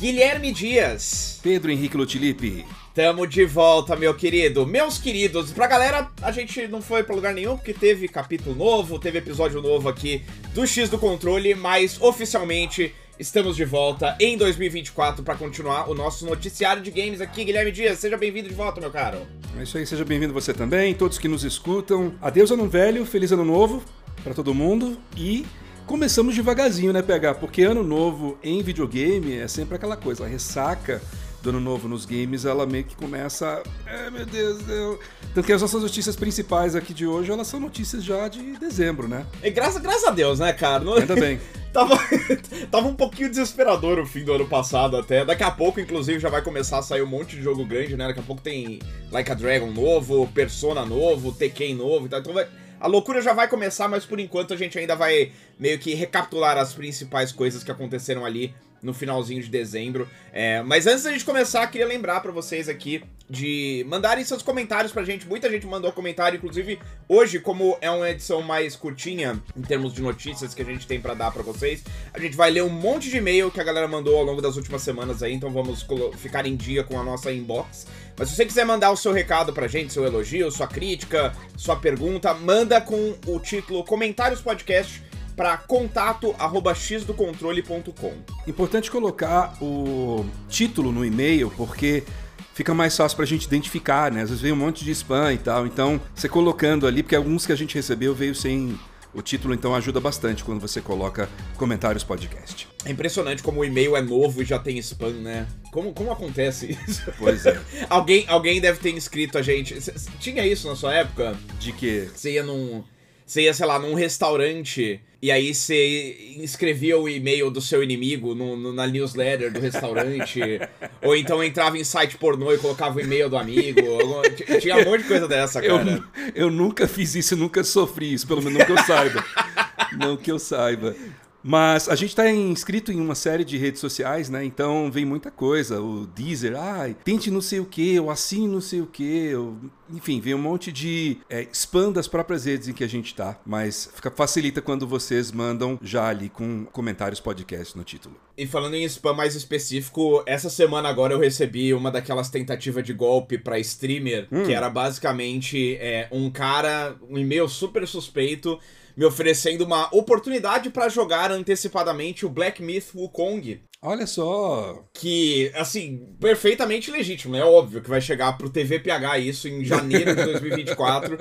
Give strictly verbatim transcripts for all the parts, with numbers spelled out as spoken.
Guilherme Dias, Pedro Henrique Lutti Lippe. Tamo de volta, meu querido. Meus queridos, pra galera, a gente não foi pra lugar nenhum, porque teve capítulo novo, teve episódio novo aqui do X do Controle, mas oficialmente estamos de volta em dois mil e vinte e quatro pra continuar o nosso noticiário de games aqui. Guilherme Dias, seja bem-vindo de volta, meu caro. É isso aí, seja bem-vindo você também, todos que nos escutam. Adeus ano velho, feliz ano novo pra todo mundo e... começamos devagarzinho, né, P H? Porque ano novo em videogame é sempre aquela coisa, a ressaca do ano novo nos games, ela meio que começa... Ai, meu Deus, eu... Tanto que as nossas notícias principais aqui de hoje, elas são notícias já de dezembro, né? É, graças, graças a Deus, né, cara? Não... Ainda bem. Tava, tava um pouquinho desesperador o fim do ano passado até. Daqui a pouco, inclusive, já vai começar a sair um monte de jogo grande, né? Daqui a pouco tem Like a Dragon novo, Persona novo, Tekken novo e tal. Então vai... a loucura já vai começar, mas por enquanto a gente ainda vai meio que recapitular as principais coisas que aconteceram ali no finalzinho de dezembro. É, mas antes da gente começar, queria lembrar pra vocês aqui de mandarem seus comentários pra gente. Muita gente mandou comentário, inclusive hoje, como é uma edição mais curtinha em termos de notícias que a gente tem pra dar pra vocês, a gente vai ler um monte de e-mail que a galera mandou ao longo das últimas semanas aí, então vamos ficar em dia com a nossa inbox. Mas se você quiser mandar o seu recado pra gente, seu elogio, sua crítica, sua pergunta, manda com o título Comentários Podcast para contato arroba x do controle ponto com. Importante colocar o título no e-mail, porque fica mais fácil pra gente identificar, né? Às vezes vem um monte de spam e tal, então você colocando ali, porque alguns que a gente recebeu veio sem o título, então ajuda bastante quando você coloca Comentários Podcast. É impressionante como o e-mail é novo e já tem spam, né? Como, como acontece isso? Pois é. alguém, alguém deve ter inscrito a gente. C- tinha isso na sua época? De quê? Você ia num... Você ia, sei lá, num restaurante e aí você inscrevia o e-mail do seu inimigo no, no, na newsletter do restaurante. Ou então entrava em site pornô e colocava o e-mail do amigo. Tinha um monte de coisa dessa, cara. Eu, eu nunca fiz isso, nunca sofri isso, pelo menos não que eu saiba. Não que eu saiba. Mas a gente está inscrito em uma série de redes sociais, né? Então vem muita coisa. O Deezer, ah, tente não sei o quê, ou assine não sei o quê. Ou... enfim, vem um monte de é, spam das próprias redes em que a gente está. Mas fica, facilita quando vocês mandam já ali com Comentários Podcast no título. E falando em spam mais específico, essa semana agora eu recebi uma daquelas tentativas de golpe para streamer, hum. que era basicamente é, um cara, um e-mail super suspeito, me oferecendo uma oportunidade pra jogar antecipadamente o Black Myth Wukong. Olha só! Que, assim, perfeitamente legítimo, né? É óbvio que vai chegar pro T V P H isso em janeiro de dois mil e vinte e quatro.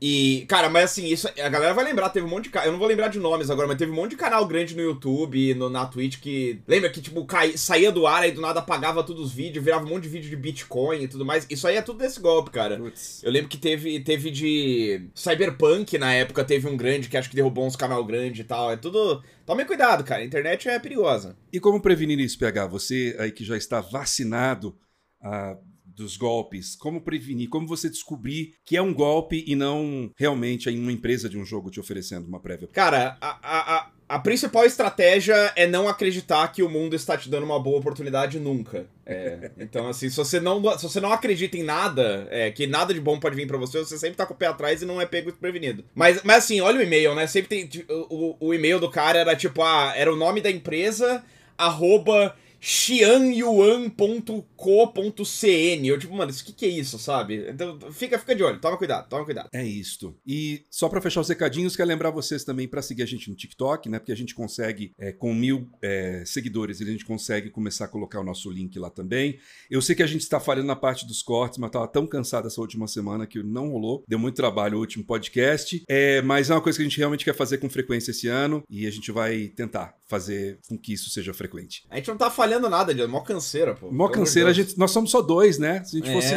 E, cara, mas assim, isso a galera vai lembrar, teve um monte de... eu não vou lembrar de nomes agora, mas teve um monte de canal grande no YouTube, no, na Twitch, que... lembra que, tipo, caía, saía do ar, aí do nada apagava todos os vídeos, virava um monte de vídeo de Bitcoin e tudo mais. Isso aí é tudo desse golpe, cara. Uts. Eu lembro que teve, teve de... Cyberpunk, na época, teve um grande que acho que derrubou uns canal grande e tal. É tudo... Tome cuidado, cara. A internet é perigosa. E como prevenir isso, P H? Você aí que já está vacinado uh, dos golpes, como prevenir? Como você descobrir que é um golpe e não realmente uma empresa de um jogo te oferecendo uma prévia? Cara, a... a, a... a principal estratégia é não acreditar que o mundo está te dando uma boa oportunidade nunca. É, então, assim, se você não, se você não acredita em nada, é, que nada de bom pode vir pra você, você sempre tá com o pé atrás e não é pego desprevenido. Mas, mas assim, olha o e-mail, né? Sempre tem... O, o e-mail do cara era tipo, ah, era o nome da empresa, arroba... xianyuan ponto co ponto c n. Eu tipo, mano, o que, que é isso, sabe? Então fica, fica de olho, toma cuidado, toma cuidado. É isto. E só pra fechar os recadinhos, quero lembrar vocês também pra seguir a gente no TikTok, né? Porque a gente consegue, é, com mil é, seguidores, a gente consegue começar a colocar o nosso link lá também. Eu sei que a gente está falhando na parte dos cortes, mas eu tava tão cansado essa última semana que não rolou. Deu muito trabalho o último podcast. É, mas é uma coisa que a gente realmente quer fazer com frequência esse ano e a gente vai tentar fazer com que isso seja frequente. A gente não tá falhando Falhando nada, Dias. Mó canseira, pô. Mó canseira. A gente, nós somos só dois, né? Se a gente é. fosse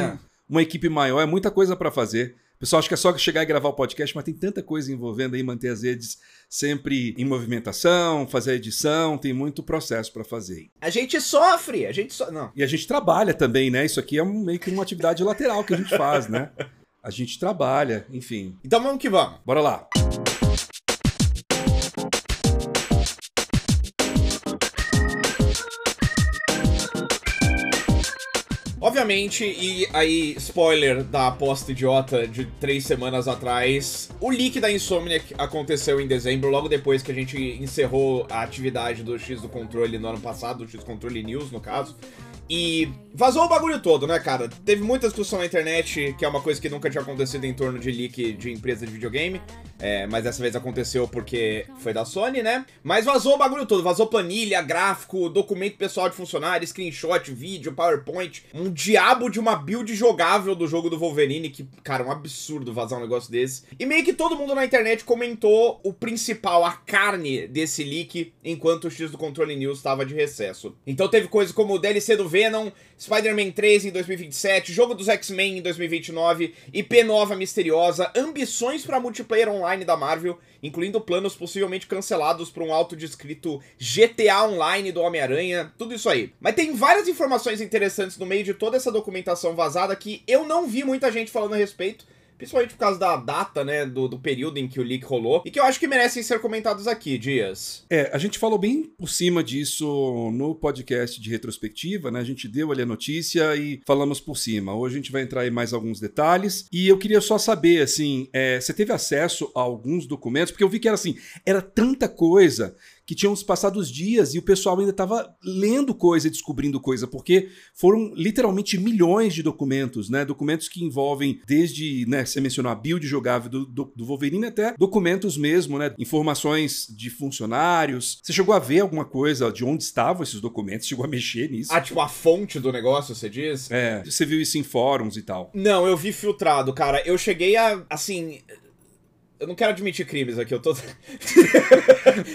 uma equipe maior, é muita coisa pra fazer. O pessoal acha que é só chegar e gravar o podcast, mas tem tanta coisa envolvendo aí, manter as redes sempre em movimentação, fazer a edição, tem muito processo pra fazer. A gente sofre, a gente... So... Não. E a gente trabalha também, né? Isso aqui é meio que uma atividade lateral que a gente faz, né? A gente trabalha, enfim. Então vamos que vamos. Bora lá. obviamente, e aí, spoiler da aposta idiota de três semanas atrás, o leak da Insomniac aconteceu em dezembro, logo depois que a gente encerrou a atividade do X do Controle no ano passado, do X do Controle News, no caso. E vazou o bagulho todo, né, cara? Teve muita discussão na internet, que é uma coisa que nunca tinha acontecido em torno de leak de empresa de videogame. É, mas dessa vez aconteceu porque foi da Sony, né? Mas vazou o bagulho todo. Vazou planilha, gráfico, documento pessoal de funcionário, screenshot, vídeo, PowerPoint. Um diabo de uma build jogável do jogo do Wolverine, que, cara, é um absurdo vazar um negócio desse. E meio que todo mundo na internet comentou o principal, a carne desse leak, enquanto o X do Controle News estava de recesso. Então teve coisa como o D L C do Venom, Venom, Spider-Man três em dois mil e vinte e sete, jogo dos X-Men em dois mil e vinte e nove, I P nova misteriosa, ambições para multiplayer online da Marvel, incluindo planos possivelmente cancelados por um autodescrito G T A Online do Homem-Aranha, tudo isso aí. Mas tem várias informações interessantes no meio de toda essa documentação vazada que eu não vi muita gente falando a respeito, principalmente por causa da data, né, do, do período em que o leak rolou, e que eu acho que merecem ser comentados aqui, Dias. É, a gente falou bem por cima disso no podcast de retrospectiva, né, a gente deu ali a notícia e falamos por cima. Hoje a gente vai entrar em mais alguns detalhes, e eu queria só saber, assim, é, você teve acesso a alguns documentos? Porque eu vi que era assim, era tanta coisa que tinham passado os dias e o pessoal ainda estava lendo coisa e descobrindo coisa, porque foram literalmente milhões de documentos, né? Documentos que envolvem desde, né, você mencionou a build jogável do, do, do Wolverine, até documentos mesmo, né? Informações de funcionários. Você chegou a ver alguma coisa de onde estavam esses documentos? Chegou a mexer nisso? Ah, tipo a fonte do negócio, você diz? É, você viu isso em fóruns e tal. Não, eu vi filtrado, cara. Eu cheguei a, assim... Eu não quero admitir crimes aqui, eu tô...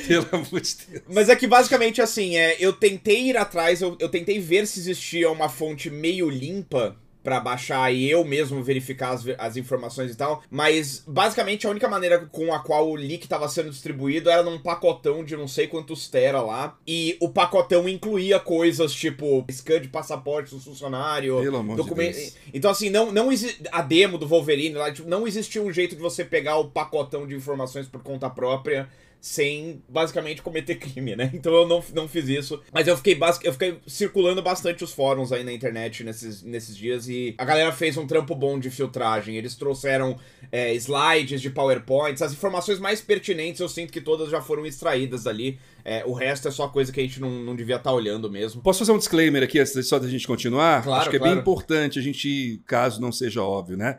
Pelo amor de Deus. Mas é que basicamente assim, é, eu tentei ir atrás, eu, eu tentei ver se existia uma fonte meio limpa pra baixar e eu mesmo verificar as, as informações e tal, mas basicamente a única maneira com a qual o leak tava sendo distribuído era num pacotão de não sei quantos tera lá, e o pacotão incluía coisas tipo scan de passaporte do funcionário, pelo amor de Deus. Então assim, não, não exi... a demo do Wolverine lá, tipo, não existia um jeito de você pegar o pacotão de informações por conta própria sem, basicamente, cometer crime, né? Então eu não, não fiz isso. Mas eu fiquei, eu fiquei circulando bastante os fóruns aí na internet nesses, nesses dias, e a galera fez um trampo bom de filtragem. Eles trouxeram é, slides de PowerPoints, as informações mais pertinentes eu sinto que todas já foram extraídas dali. É, o resto é só coisa que a gente não, não devia estar tá olhando mesmo. Posso fazer um disclaimer aqui, só da gente continuar? Claro, acho que claro. É bem importante a gente, caso não seja óbvio, né?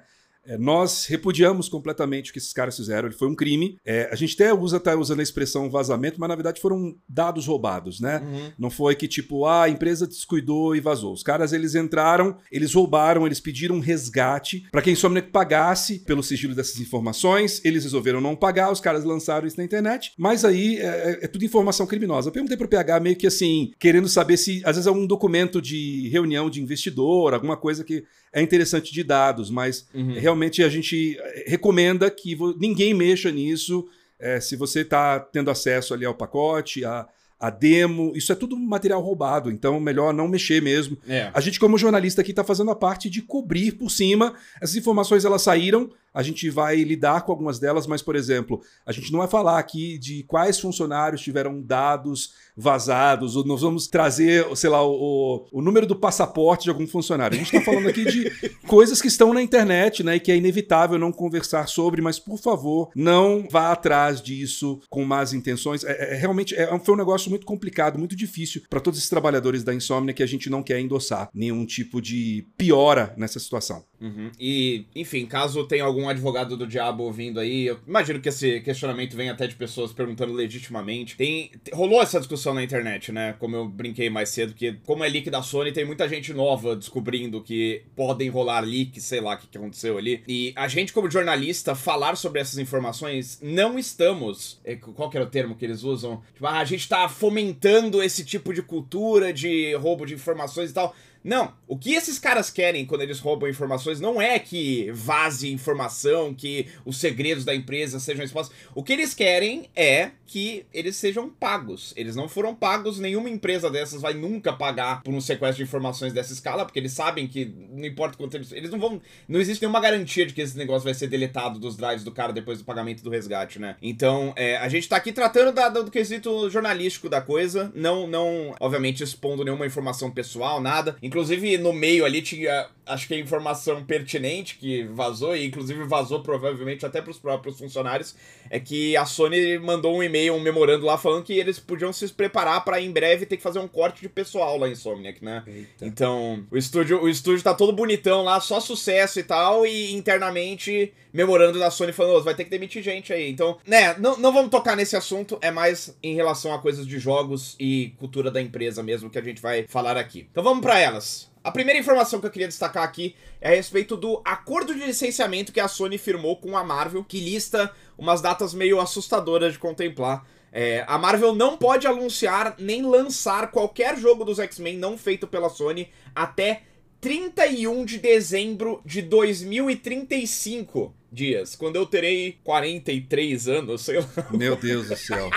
Nós repudiamos completamente o que esses caras fizeram, ele foi um crime. É, a gente até usa, tá usando a expressão vazamento, mas na verdade foram dados roubados, né? Uhum. Não foi que tipo, ah, a empresa descuidou e vazou. Os caras, eles entraram, eles roubaram, eles pediram um resgate para quem somente que pagasse pelo sigilo dessas informações, eles resolveram não pagar, os caras lançaram isso na internet, mas aí é, é tudo informação criminosa. Eu perguntei pro P H meio que assim, querendo saber se, às vezes é um documento de reunião de investidor, alguma coisa que é interessante de dados, mas uhum. realmente Realmente a gente recomenda que ninguém mexa nisso, é, se você está tendo acesso ali ao pacote, a, a demo, isso é tudo material roubado, então melhor não mexer mesmo. É. A gente como jornalista aqui está fazendo a parte de cobrir por cima, essas informações elas saíram, a gente vai lidar com algumas delas, mas por exemplo, a gente não vai falar aqui de quais funcionários tiveram dados vazados, ou nós vamos trazer, sei lá, o, o, o número do passaporte de algum funcionário. A gente está falando aqui de coisas que estão na internet, né, e que é inevitável não conversar sobre, mas, por favor, não vá atrás disso com más intenções. É, é, realmente, é, foi um negócio muito complicado, muito difícil para todos esses trabalhadores da Insomnia, que a gente não quer endossar nenhum tipo de piora nessa situação. Uhum. E, enfim, caso tenha algum advogado do diabo ouvindo aí, eu imagino que esse questionamento vem até de pessoas perguntando legitimamente. Tem, rolou essa discussão na internet, né? Como eu brinquei mais cedo, que como é leak da Sony, tem muita gente nova descobrindo que podem rolar leaks, sei lá o que, que aconteceu ali. E a gente, como jornalista, falar sobre essas informações, não estamos... Qual que era o termo que eles usam? Tipo, ah, a gente tá fomentando esse tipo de cultura de roubo de informações e tal... Não, o que esses caras querem quando eles roubam informações não é que vaze informação, que os segredos da empresa sejam expostos. O que eles querem é que eles sejam pagos. Eles não foram pagos, nenhuma empresa dessas vai nunca pagar por um sequestro de informações dessa escala, porque eles sabem que não importa o quanto eles... Eles não vão... Não existe nenhuma garantia de que esse negócio vai ser deletado dos drives do cara depois do pagamento do resgate, né? Então, é, a gente tá aqui tratando da, do quesito jornalístico da coisa, não, não, obviamente, expondo nenhuma informação pessoal, nada. Inclusive, inclusive no meio ali tinha, acho que a informação pertinente que vazou, e inclusive vazou provavelmente até para os próprios funcionários, é que a Sony mandou um e-mail, um memorando lá, falando que eles podiam se preparar para em breve ter que fazer um corte de pessoal lá em Insomniac, né? Eita. Então, o estúdio, o estúdio tá todo bonitão lá, só sucesso e tal, e internamente, memorando da Sony falando, oh, vai ter que demitir gente aí. Então, né, não, não vamos tocar nesse assunto, é mais em relação a coisas de jogos e cultura da empresa mesmo que a gente vai falar aqui. Então vamos para elas. A primeira informação que eu queria destacar aqui é a respeito do acordo de licenciamento que a Sony firmou com a Marvel, que lista umas datas meio assustadoras de contemplar. É, a Marvel não pode anunciar nem lançar qualquer jogo dos X-Men não feito pela Sony até trinta e um de dezembro de dois mil e trinta e cinco, Dias, quando eu terei quarenta e três anos, sei lá. Meu Deus do céu.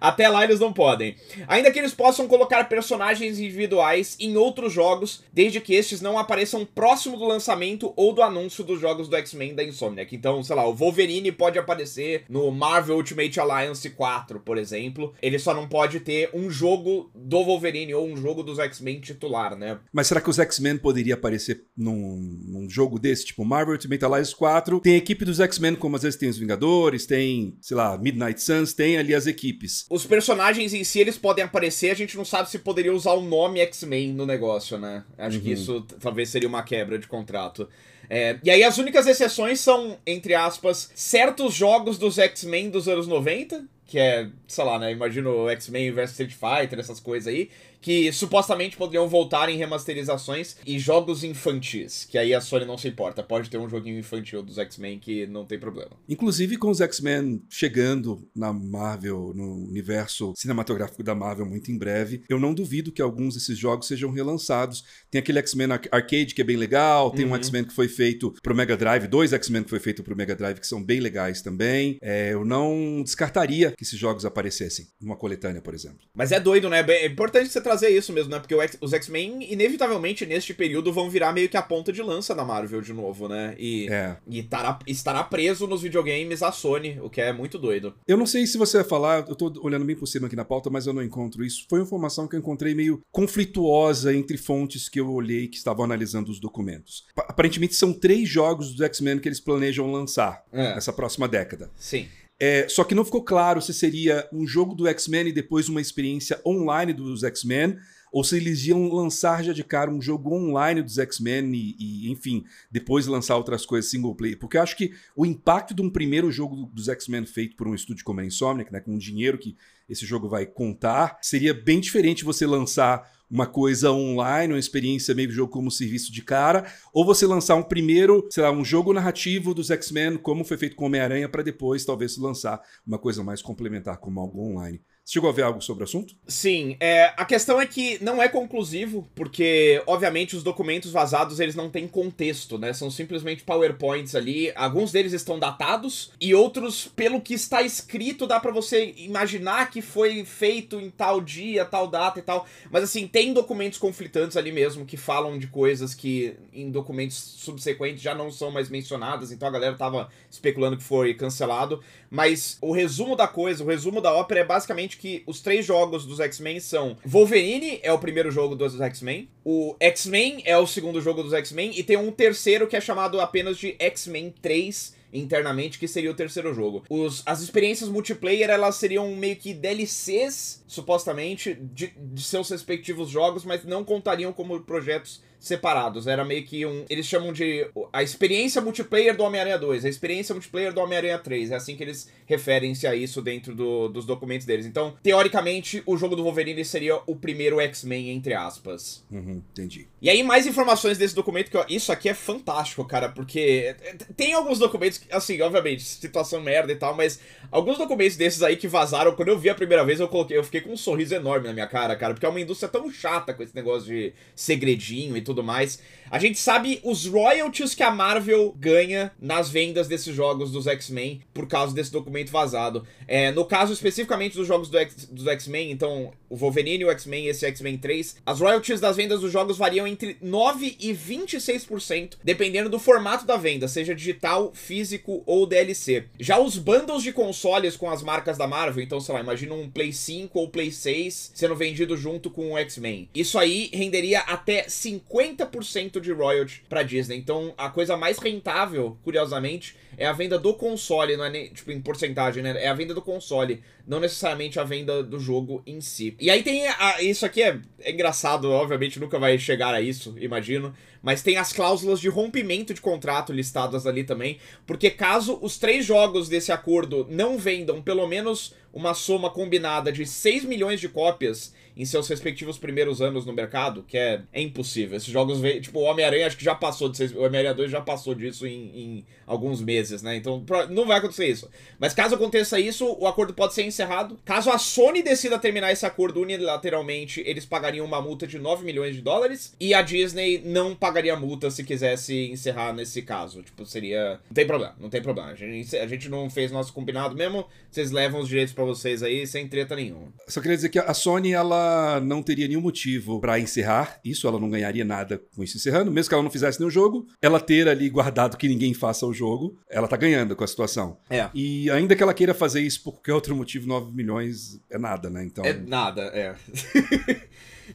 Até lá eles não podem. Ainda que eles possam colocar personagens individuais em outros jogos, desde que estes não apareçam próximo do lançamento ou do anúncio dos jogos do X-Men da Insomniac. Então, sei lá, o Wolverine pode aparecer no Marvel Ultimate Alliance quatro, por exemplo. Ele só não pode ter um jogo do Wolverine ou um jogo dos X-Men titular, né? Mas será que os X-Men poderia aparecer num, num jogo desse? Tipo, Marvel Ultimate Alliance quatro tem a equipe dos X-Men, como às vezes tem os Vingadores, tem, sei lá, Midnight Suns, tem ali as equipes. Os personagens em si, eles podem aparecer, a gente não sabe se poderia usar o nome X-Men no negócio, né? Acho uhum. que isso talvez seria uma quebra de contrato. É, e aí as únicas exceções são, entre aspas, certos jogos dos X-Men dos anos noventa, que é, sei lá, né, imagino X-Men versus Street Fighter, essas coisas aí, que supostamente poderiam voltar em remasterizações, e jogos infantis, que aí a Sony não se importa, pode ter um joguinho infantil dos X-Men que não tem problema. Inclusive com os X-Men chegando na Marvel, no universo cinematográfico da Marvel muito em breve, eu não duvido que alguns desses jogos sejam relançados. Tem aquele X-Men Arcade que é bem legal, tem uhum. um X-Men que foi feito pro Mega Drive, dois X-Men que foi feito pro Mega Drive que são bem legais também. É, eu não descartaria que esses jogos aparecessem numa coletânea, por exemplo. Mas é doido, né? É importante você trazer isso mesmo, né? Porque os X-Men, inevitavelmente, neste período, vão virar meio que a ponta de lança da Marvel de novo, né? E, é. e tará, estará preso nos videogames a Sony, o que é muito doido. Eu não sei se você vai falar, eu tô olhando bem por cima aqui na pauta, mas eu não encontro isso. Foi uma informação que eu encontrei meio conflituosa entre fontes que eu olhei que estavam analisando os documentos. Aparentemente, são três jogos dos X-Men que eles planejam lançar é. nessa próxima década. Sim. É, só que não ficou claro se seria um jogo do X-Men e depois uma experiência online dos X-Men, ou se eles iam lançar já de cara um jogo online dos X-Men e, e, enfim, depois lançar outras coisas single player. Porque eu acho que o impacto de um primeiro jogo dos X-Men feito por um estúdio como a Insomniac, né, com o dinheiro que esse jogo vai contar, seria bem diferente você lançar uma coisa online, uma experiência meio jogo como serviço de cara, ou você lançar um primeiro, sei lá, um jogo narrativo dos X-Men, como foi feito com Homem-Aranha, para depois talvez lançar uma coisa mais complementar como algo online. Você chegou a ver algo sobre o assunto? Sim, é, a questão é que não é conclusivo, porque, obviamente, os documentos vazados, eles não têm contexto, né? São simplesmente PowerPoints ali, alguns deles estão datados, e outros, pelo que está escrito, dá pra você imaginar que foi feito em tal dia, tal data e tal, mas assim, tem documentos conflitantes ali mesmo, que falam de coisas que, em documentos subsequentes, já não são mais mencionadas, então a galera tava especulando que foi cancelado, mas o resumo da coisa, o resumo da ópera é basicamente que os três jogos dos X-Men são... Wolverine é o primeiro jogo dos X-Men, o X-Men é o segundo jogo dos X-Men, e tem um terceiro que é chamado apenas de X-Men três, internamente, que seria o terceiro jogo. Os, as experiências multiplayer, elas seriam meio que D L Cs, supostamente, de, de seus respectivos jogos, mas não contariam como projetos separados. Era meio que um... Eles chamam de... A experiência multiplayer do Homem-Aranha dois, a experiência multiplayer do Homem-Aranha três. É assim que eles referem-se a isso dentro do, dos documentos deles. Então, teoricamente, o jogo do Wolverine seria o primeiro X-Men, entre aspas. Uhum, entendi. E aí, mais informações desse documento, que ó, isso aqui é fantástico, cara, porque tem alguns documentos, assim, obviamente, situação merda e tal, mas alguns documentos desses aí que vazaram, quando eu vi a primeira vez, eu coloquei, eu fiquei com um sorriso enorme na minha cara, cara, porque é uma indústria tão chata com esse negócio de segredinho e tudo mais. A gente sabe os royalties que a Marvel ganha nas vendas desses jogos dos X-Men por causa desse documento vazado. É, no caso, especificamente dos jogos do X, dos X-Men, então, o Wolverine, o X-Men e esse X-Men três, as royalties das vendas dos jogos variam entre nove e vinte e seis por cento, dependendo do formato da venda, seja digital, físico ou D L C. Já os bundles de console consoles com as marcas da Marvel. Então, sei lá, imagina um Play cinco ou Play seis sendo vendido junto com o X-Men. Isso aí renderia até cinquenta por cento de royalty pra Disney. Então, a coisa mais rentável, curiosamente, é a venda do console, não é nem, tipo, em porcentagem, né? É a venda do console, não necessariamente a venda do jogo em si. E aí tem... A, isso aqui é, é engraçado, obviamente nunca vai chegar a isso, imagino. Mas tem as cláusulas de rompimento de contrato listadas ali também, porque caso os três jogos desse acordo não vendam pelo menos uma soma combinada de seis milhões de cópias em seus respectivos primeiros anos no mercado, que é, é impossível. Esses jogos, tipo, o Homem-Aranha acho que já passou de seis, o Homem-Aranha dois já passou disso em, em alguns meses, né? Então não vai acontecer isso. Mas caso aconteça isso, o acordo pode ser encerrado. Caso a Sony decida terminar esse acordo unilateralmente, eles pagariam uma multa de nove milhões de dólares e a Disney não pagaria multa se quisesse encerrar nesse caso. Tipo, seria... Não tem problema, não tem problema. A gente, a gente não fez nosso combinado mesmo, vocês levam os direitos pra vocês aí sem treta nenhuma. Só queria dizer que a Sony, ela não teria nenhum motivo para encerrar isso, ela não ganharia nada com isso encerrando, mesmo que ela não fizesse nenhum jogo, ela ter ali guardado que ninguém faça o jogo, ela tá ganhando com a situação. É. E ainda que ela queira fazer isso por qualquer outro motivo, nove milhões é nada, né? Então... É nada, é.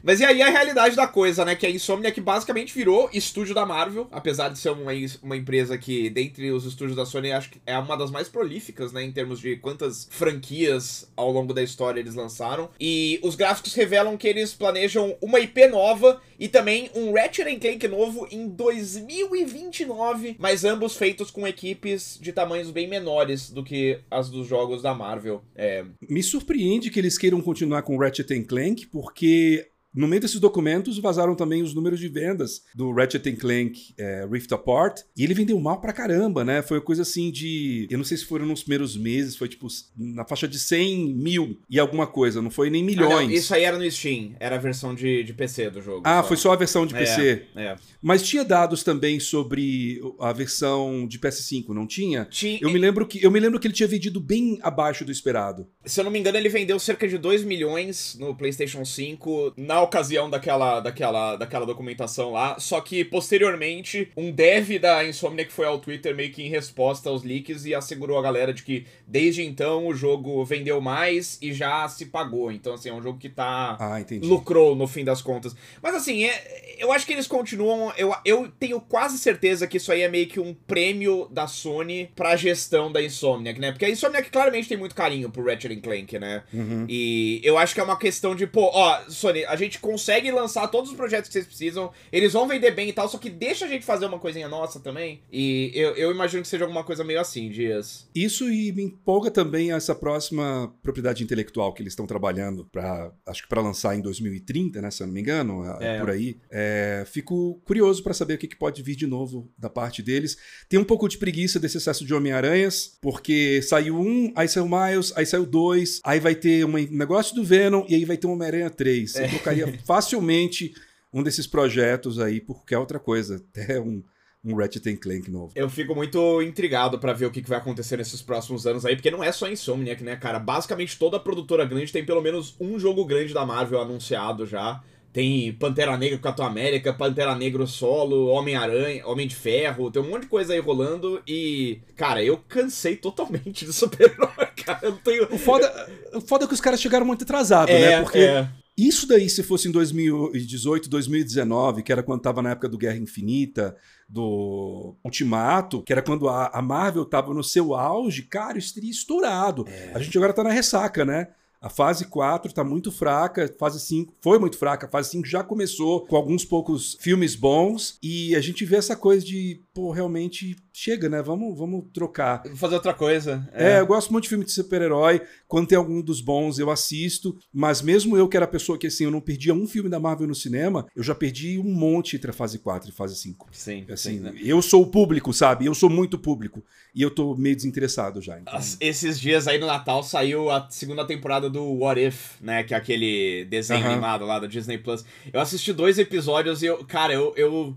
Mas e aí a realidade da coisa, né? Que a Insomniac basicamente virou estúdio da Marvel, apesar de ser uma, uma empresa que, dentre os estúdios da Sony, acho que é uma das mais prolíficas, né? Em termos de quantas franquias ao longo da história eles lançaram. E os gráficos revelam que eles planejam uma I P nova e também um Ratchet and Clank novo em dois mil e vinte e nove, mas ambos feitos com equipes de tamanhos bem menores do que as dos jogos da Marvel. É... Me surpreende que eles queiram continuar com Ratchet and Clank, porque... No meio desses documentos vazaram também os números de vendas do Ratchet and Clank é, Rift Apart, e ele vendeu mal pra caramba, né? Foi uma coisa assim de... Eu não sei se foram nos primeiros meses, foi tipo na faixa de cem mil e alguma coisa, não foi nem milhões. Ah, não, isso aí era no Steam, era a versão de, de P C do jogo. Ah, só. Foi só a versão de P C. É, é. Mas tinha dados também sobre a versão de P S cinco, não tinha? Tinha. Eu me lembro que, eu me lembro que ele tinha vendido bem abaixo do esperado. Se eu não me engano, ele vendeu cerca de dois milhões no PlayStation cinco, na ocasião daquela, daquela, daquela documentação lá, só que posteriormente um dev da Insomniac foi ao Twitter meio que em resposta aos leaks e assegurou a galera de que desde então o jogo vendeu mais e já se pagou, então assim, é um jogo que tá ah, lucrou no fim das contas, mas assim, é, eu acho que eles continuam, eu, eu tenho quase certeza que isso aí é meio que um prêmio da Sony pra gestão da Insomniac, né, porque a Insomniac claramente tem muito carinho pro Ratchet and Clank, né, uhum. E eu acho que é uma questão de, pô, ó, Sony, a gente consegue lançar todos os projetos que vocês precisam, eles vão vender bem e tal, só que deixa a gente fazer uma coisinha nossa também, e eu, eu imagino que seja alguma coisa meio assim, Dias. Isso, e me empolga também essa próxima propriedade intelectual que eles estão trabalhando pra, acho que pra lançar em dois mil e trinta, né, se eu não me engano, é. Por aí. É, fico curioso pra saber o que, que pode vir de novo da parte deles. Tem um pouco de preguiça desse excesso de Homem-Aranhas, porque saiu um, aí saiu Miles, aí saiu dois, aí vai ter um negócio do Venom, e aí vai ter um Homem-Aranha três. É. Eu trocaria facilmente um desses projetos aí por qualquer outra coisa, até um, um Ratchet and Clank novo. Eu fico muito intrigado pra ver o que vai acontecer nesses próximos anos aí, porque não é só a Insomniac, né, cara? Basicamente toda produtora grande tem pelo menos um jogo grande da Marvel anunciado já. Tem Pantera Negra com Capitão América, Pantera Negra solo, Homem-Aranha, Homem de Ferro, tem um monte de coisa aí rolando e... Cara, eu cansei totalmente de super-herói, cara. Eu tenho... O foda, o foda é que os caras chegaram muito atrasados, é, né? Porque... É. Isso daí, se fosse em dois mil e dezoito, dois mil e dezenove, que era quando estava na época do Guerra Infinita, do Ultimato, que era quando a, a Marvel estava no seu auge, cara, isso teria estourado. É. A gente agora tá na ressaca, né? A fase quatro tá muito fraca, a fase cinco foi muito fraca, a fase cinco já começou com alguns poucos filmes bons e a gente vê essa coisa de, pô, realmente chega, né? Vamos, vamos trocar. Vou fazer outra coisa. É. é, eu gosto muito de filme de super-herói, quando tem algum dos bons eu assisto, mas mesmo eu que era a pessoa que, assim, eu não perdia um filme da Marvel no cinema, eu já perdi um monte entre a fase quatro e fase cinco. Sim, assim, sim, né? Eu sou o público, sabe? Eu sou muito público e eu tô meio desinteressado já. Então... Esses dias aí no Natal saiu a segunda temporada do What If, né, que é aquele desenho uhum. animado lá da Disney Plus. Eu assisti dois episódios e eu, cara, eu, eu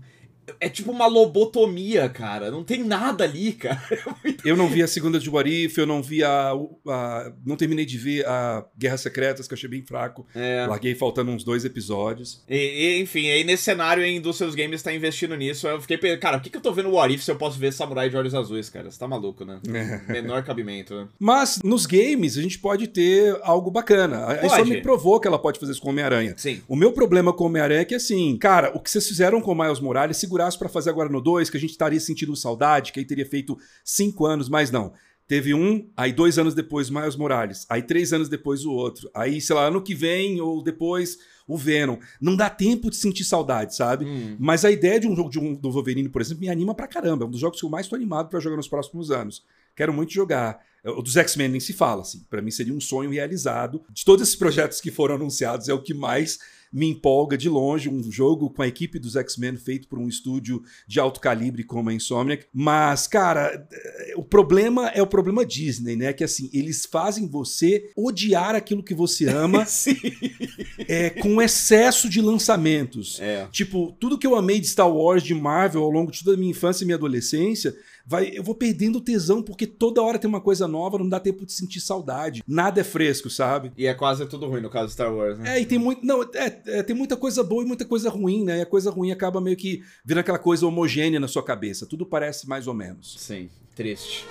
É tipo uma lobotomia, cara. Não tem nada ali, cara. Eu não vi a segunda de What If, eu não vi a, a... Não terminei de ver a Guerras Secretas, que eu achei bem fraco. É. Larguei faltando uns dois episódios. E, e, enfim, aí nesse cenário a indústria dos games tá investindo nisso. Eu fiquei pensando, cara, por que, que eu tô vendo What If se eu posso ver Samurai de Olhos Azuis, cara? Você tá maluco, né? É. Menor cabimento, né? Mas nos games a gente pode ter algo bacana. A Sony provou que ela pode fazer isso com o Homem-Aranha. Sim. O meu problema com o Homem-Aranha é que, assim, cara, o que vocês fizeram com o Miles Morales, segurasse pra fazer agora no dois, que a gente estaria sentindo saudade, que aí teria feito cinco anos, mas não. Teve um, aí dois anos depois Miles Morales, aí três anos depois o outro, aí, sei lá, ano que vem ou depois o Venom. Não dá tempo de sentir saudade, sabe? Hum. Mas a ideia de um jogo de um, do Wolverine, por exemplo, me anima pra caramba. É um dos jogos que eu mais tô animado pra jogar nos próximos anos. Quero muito jogar. O dos X-Men nem se fala, assim. Pra mim seria um sonho realizado. De todos esses projetos que foram anunciados, é o que mais me empolga de longe, um jogo com a equipe dos X-Men feito por um estúdio de alto calibre como a Insomniac. Mas, cara, o problema é o problema Disney, né? Que, assim, eles fazem você odiar aquilo que você ama é, com excesso de lançamentos. É. Tipo, tudo que eu amei de Star Wars, de Marvel, ao longo de toda a minha infância e minha adolescência, vai, eu vou perdendo tesão, porque toda hora tem uma coisa nova, não dá tempo de sentir saudade. Nada é fresco, sabe? E é quase tudo ruim, no caso de Star Wars, né? É, e tem muito... Não, é, É, tem muita coisa boa e muita coisa ruim, né? E a coisa ruim acaba meio que virando aquela coisa homogênea na sua cabeça. Tudo parece mais ou menos. Sim, triste.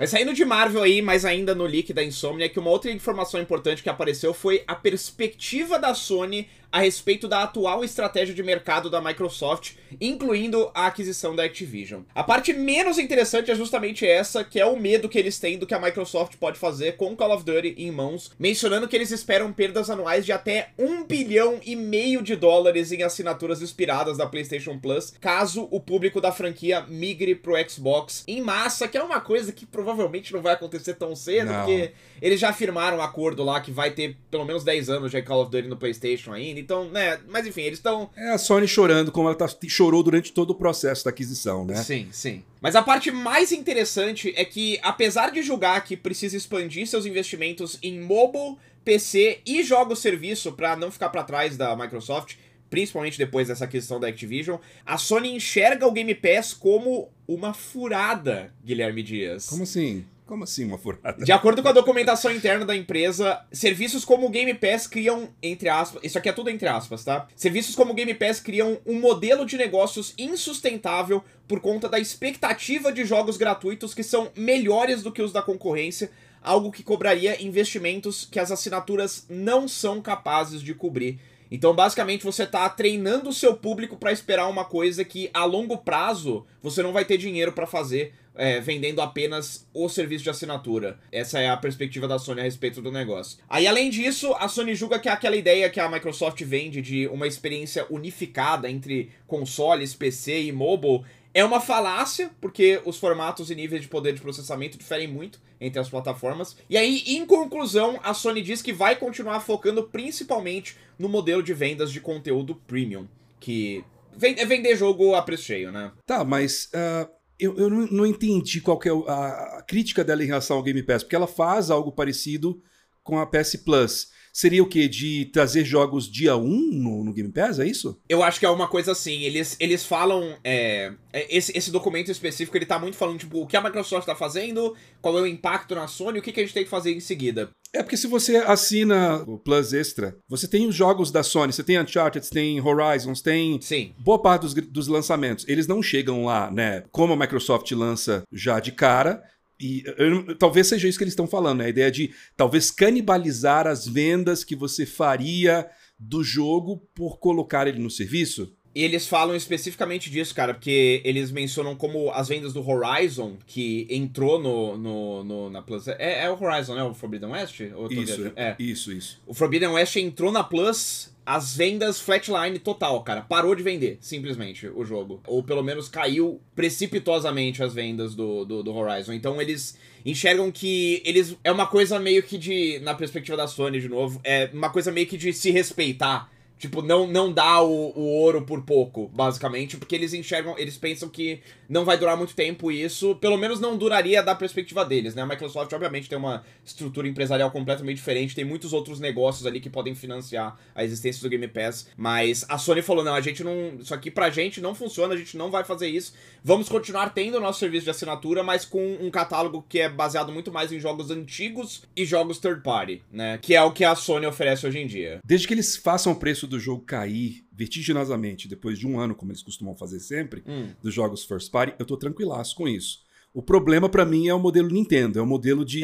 Mas saindo de Marvel aí, mas ainda no leak da Insomniac, que uma outra informação importante que apareceu foi a perspectiva da Sony a respeito da atual estratégia de mercado da Microsoft, incluindo a aquisição da Activision. A parte menos interessante é justamente essa, que é o medo que eles têm do que a Microsoft pode fazer com Call of Duty em mãos, mencionando que eles esperam perdas anuais de até um bilhão e meio de dólares em assinaturas expiradas da PlayStation Plus, caso o público da franquia migre pro Xbox em massa, que é uma coisa que provavelmente não vai acontecer tão cedo, não. Porque eles já firmaram um acordo lá que vai ter pelo menos dez anos de Call of Duty no PlayStation ainda. Então, né, mas enfim, eles estão... É a Sony chorando, como ela tá, chorou durante todo o processo da aquisição, né? Sim, sim. Mas a parte mais interessante é que, apesar de julgar que precisa expandir seus investimentos em mobile, P C e jogos-serviço para não ficar para trás da Microsoft, principalmente depois dessa aquisição da Activision, a Sony enxerga o Game Pass como uma furada, Guilherme Dias. Como assim? Como assim uma furada? De acordo com a documentação interna da empresa, serviços como o Game Pass criam, entre aspas... Isso aqui é tudo entre aspas, tá? Serviços como o Game Pass criam um modelo de negócios insustentável por conta da expectativa de jogos gratuitos que são melhores do que os da concorrência, algo que cobraria investimentos que as assinaturas não são capazes de cobrir. Então, basicamente, você tá treinando o seu público pra esperar uma coisa que, a longo prazo, você não vai ter dinheiro pra fazer... É, vendendo apenas o serviço de assinatura. Essa é a perspectiva da Sony a respeito do negócio. Aí, além disso, a Sony julga que aquela ideia que a Microsoft vende de uma experiência unificada entre consoles, P C e mobile é uma falácia, porque os formatos e níveis de poder de processamento diferem muito entre as plataformas. E aí, em conclusão, a Sony diz que vai continuar focando principalmente no modelo de vendas de conteúdo premium, que é vender jogo a preço cheio, né? Tá, mas... Uh... Eu, eu não, não entendi qual que é a, a crítica dela em relação ao Game Pass, porque ela faz algo parecido com a P S Plus. Seria o quê? De trazer jogos dia um no, no Game Pass, é isso? Eu acho que é uma coisa assim, eles, eles falam... É, esse, esse documento específico, ele tá muito falando, tipo, o que a Microsoft tá fazendo, qual é o impacto na Sony, o que, que a gente tem que fazer em seguida. É porque se você assina o Plus Extra, você tem os jogos da Sony, você tem Uncharted, você tem Horizon, você tem Sim. boa parte dos, dos lançamentos. Eles não chegam lá, né? Como a Microsoft lança já de cara... E eu, talvez seja isso que eles estão falando, né? A ideia de talvez canibalizar as vendas que você faria do jogo por colocar ele no serviço. E eles falam especificamente disso, cara, porque eles mencionam como as vendas do Horizon, que entrou no, no, no, na Plus... É, é o Horizon, né? O Forbidden West? Ou isso, é. isso, isso. O Forbidden West entrou na Plus... As vendas flatline total, cara. Parou de vender, simplesmente, o jogo. Ou pelo menos caiu precipitosamente as vendas do, do, do Horizon. Então eles enxergam que eles... É uma coisa meio que de... Na perspectiva da Sony, de novo. É uma coisa meio que de se respeitar. Tipo, não, não dá o, o ouro por pouco, basicamente, porque eles enxergam, eles pensam que não vai durar muito tempo isso, pelo menos não duraria da perspectiva deles, né? A Microsoft, obviamente, tem uma estrutura empresarial completamente diferente, tem muitos outros negócios ali que podem financiar a existência do Game Pass, mas a Sony falou, não, a gente não, isso aqui pra gente não funciona, a gente não vai fazer isso, vamos continuar tendo o nosso serviço de assinatura, mas com um catálogo que é baseado muito mais em jogos antigos e jogos third party, né? Que é o que a Sony oferece hoje em dia. Desde que eles façam o preço do jogo cair vertiginosamente depois de um ano, como eles costumam fazer sempre, hum. dos jogos first party, eu tô tranquilaço com isso. O problema pra mim é o modelo Nintendo, é o modelo de,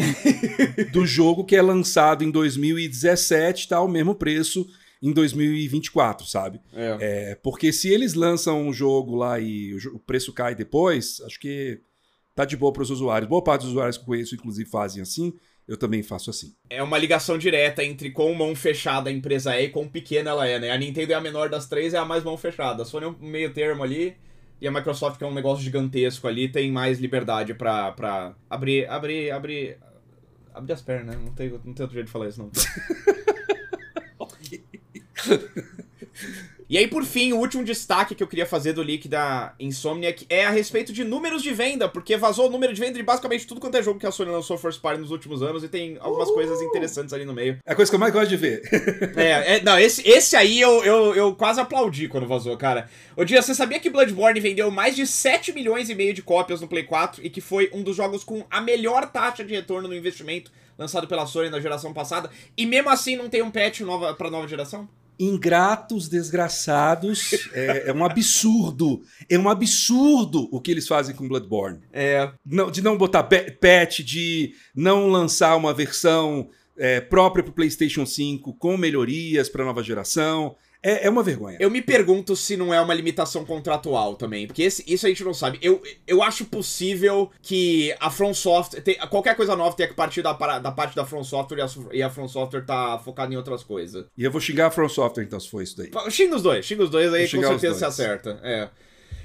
do jogo que é lançado em dois mil e dezessete, tá o mesmo preço em dois mil e vinte e quatro, sabe? É. É, porque se eles lançam um jogo lá e o preço cai depois, acho que tá de boa pros usuários. Boa parte dos usuários que eu conheço, inclusive, fazem assim. Eu também faço assim. É uma ligação direta entre quão mão fechada a empresa é e quão pequena ela é, né? A Nintendo é a menor das três, é a mais mão fechada. A Sony é um meio termo ali, e a Microsoft, que é um negócio gigantesco ali, tem mais liberdade pra, pra abrir, abrir, abrir... Abrir as pernas, né? Não tem, não tem outro jeito de falar isso, não. E aí, por fim, o último destaque que eu queria fazer do leak da Insomniac é a respeito de números de venda, porque vazou o número de venda de basicamente tudo quanto é jogo que a Sony lançou first party nos últimos anos, e tem algumas uh! coisas interessantes ali no meio. É a coisa que eu mais gosto de ver. é, é, não, esse, esse aí eu, eu, eu quase aplaudi quando vazou, cara. Ô Dias, você sabia que Bloodborne vendeu mais de sete milhões e meio de cópias no Play quatro e que foi um dos jogos com a melhor taxa de retorno no investimento lançado pela Sony na geração passada, e mesmo assim não tem um patch nova, pra nova geração? Ingratos, desgraçados, é, é um absurdo, é um absurdo o que eles fazem com Bloodborne. É. Não, de não botar patch, de não lançar uma versão é, própria pro PlayStation cinco com melhorias pra nova geração. É uma vergonha. Eu me pergunto se não é uma limitação contratual também, porque esse, isso a gente não sabe. Eu, eu acho possível que a FromSoftware... Qualquer coisa nova tenha que partir da, da parte da FromSoftware, e a, a FromSoftware tá focada em outras coisas. E eu vou xingar a FromSoftware, então, se for isso daí. Xinga os dois, xinga os dois, aí com certeza se acerta. É.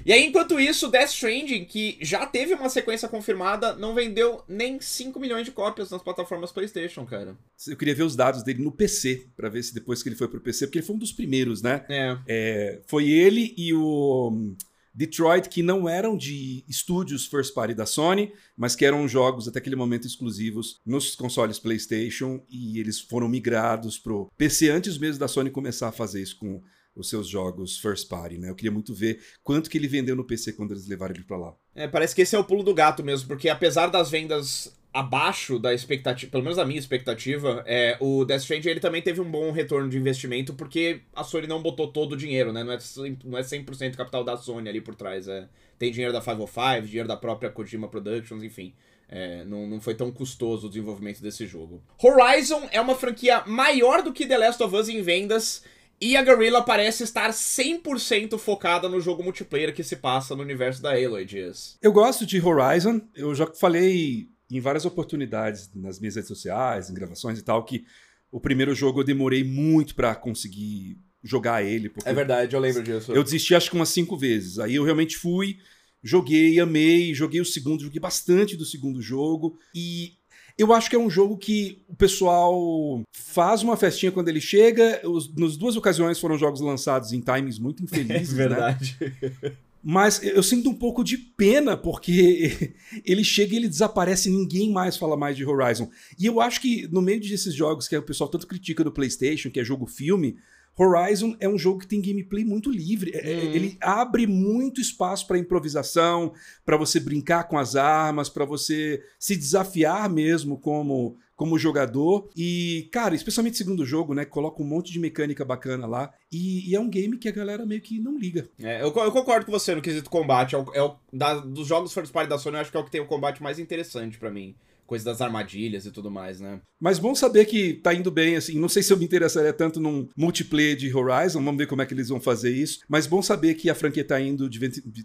E aí, enquanto isso, Death Stranding, que já teve uma sequência confirmada, não vendeu nem cinco milhões de cópias nas plataformas PlayStation, cara. Eu queria ver os dados dele no P C, pra ver se depois que ele foi pro P C, porque ele foi um dos primeiros, né? É. É, foi ele e o Detroit, que não eram de estúdios first party da Sony, mas que eram jogos até aquele momento exclusivos nos consoles PlayStation, e eles foram migrados pro P C antes mesmo da Sony começar a fazer isso com os seus jogos first party, né? Eu queria muito ver quanto que ele vendeu no P C quando eles levaram ele pra lá. É, parece que esse é o pulo do gato mesmo, porque apesar das vendas abaixo da expectativa, pelo menos da minha expectativa, é, o Death Stranding, ele também teve um bom retorno de investimento, porque a Sony não botou todo o dinheiro, né? Não é, não é cem por cento capital da Sony ali por trás, é. Tem dinheiro da cinco zero cinco, dinheiro da própria Kojima Productions, enfim. É, não, não foi tão custoso o desenvolvimento desse jogo. Horizon é uma franquia maior do que The Last of Us em vendas, e a Guerrilla parece estar cem por cento focada no jogo multiplayer que se passa no universo da Aloy, Dias. Eu gosto de Horizon. Eu já falei em várias oportunidades nas minhas redes sociais, em gravações e tal, que o primeiro jogo eu demorei muito pra conseguir jogar ele. É verdade, eu lembro disso. Eu desisti acho que umas cinco vezes. Aí eu realmente fui, joguei, amei, joguei o segundo, joguei bastante do segundo jogo e... Eu acho que é um jogo que o pessoal faz uma festinha quando ele chega. Os, nas duas ocasiões foram jogos lançados em timings muito infelizes, né? É verdade. Né? Mas eu sinto um pouco de pena, porque ele chega e ele desaparece, ninguém mais fala mais de Horizon. E eu acho que no meio desses jogos que o pessoal tanto critica do PlayStation, que é jogo-filme, Horizon é um jogo que tem gameplay muito livre. Hum. Ele abre muito espaço para improvisação, para você brincar com as armas, para você se desafiar mesmo como, como jogador. E, cara, especialmente o segundo jogo, né? Coloca um monte de mecânica bacana lá. E, e é um game que a galera meio que não liga. É, eu, eu concordo com você no quesito combate. É o, é o, da, dos jogos first party da Sony, eu acho que é o que tem o combate mais interessante para mim. Coisa das armadilhas e tudo mais, né? Mas bom saber que tá indo bem, assim. Não sei se eu me interessaria tanto num multiplayer de Horizon, vamos ver como é que eles vão fazer isso. Mas bom saber que a franquia tá indo,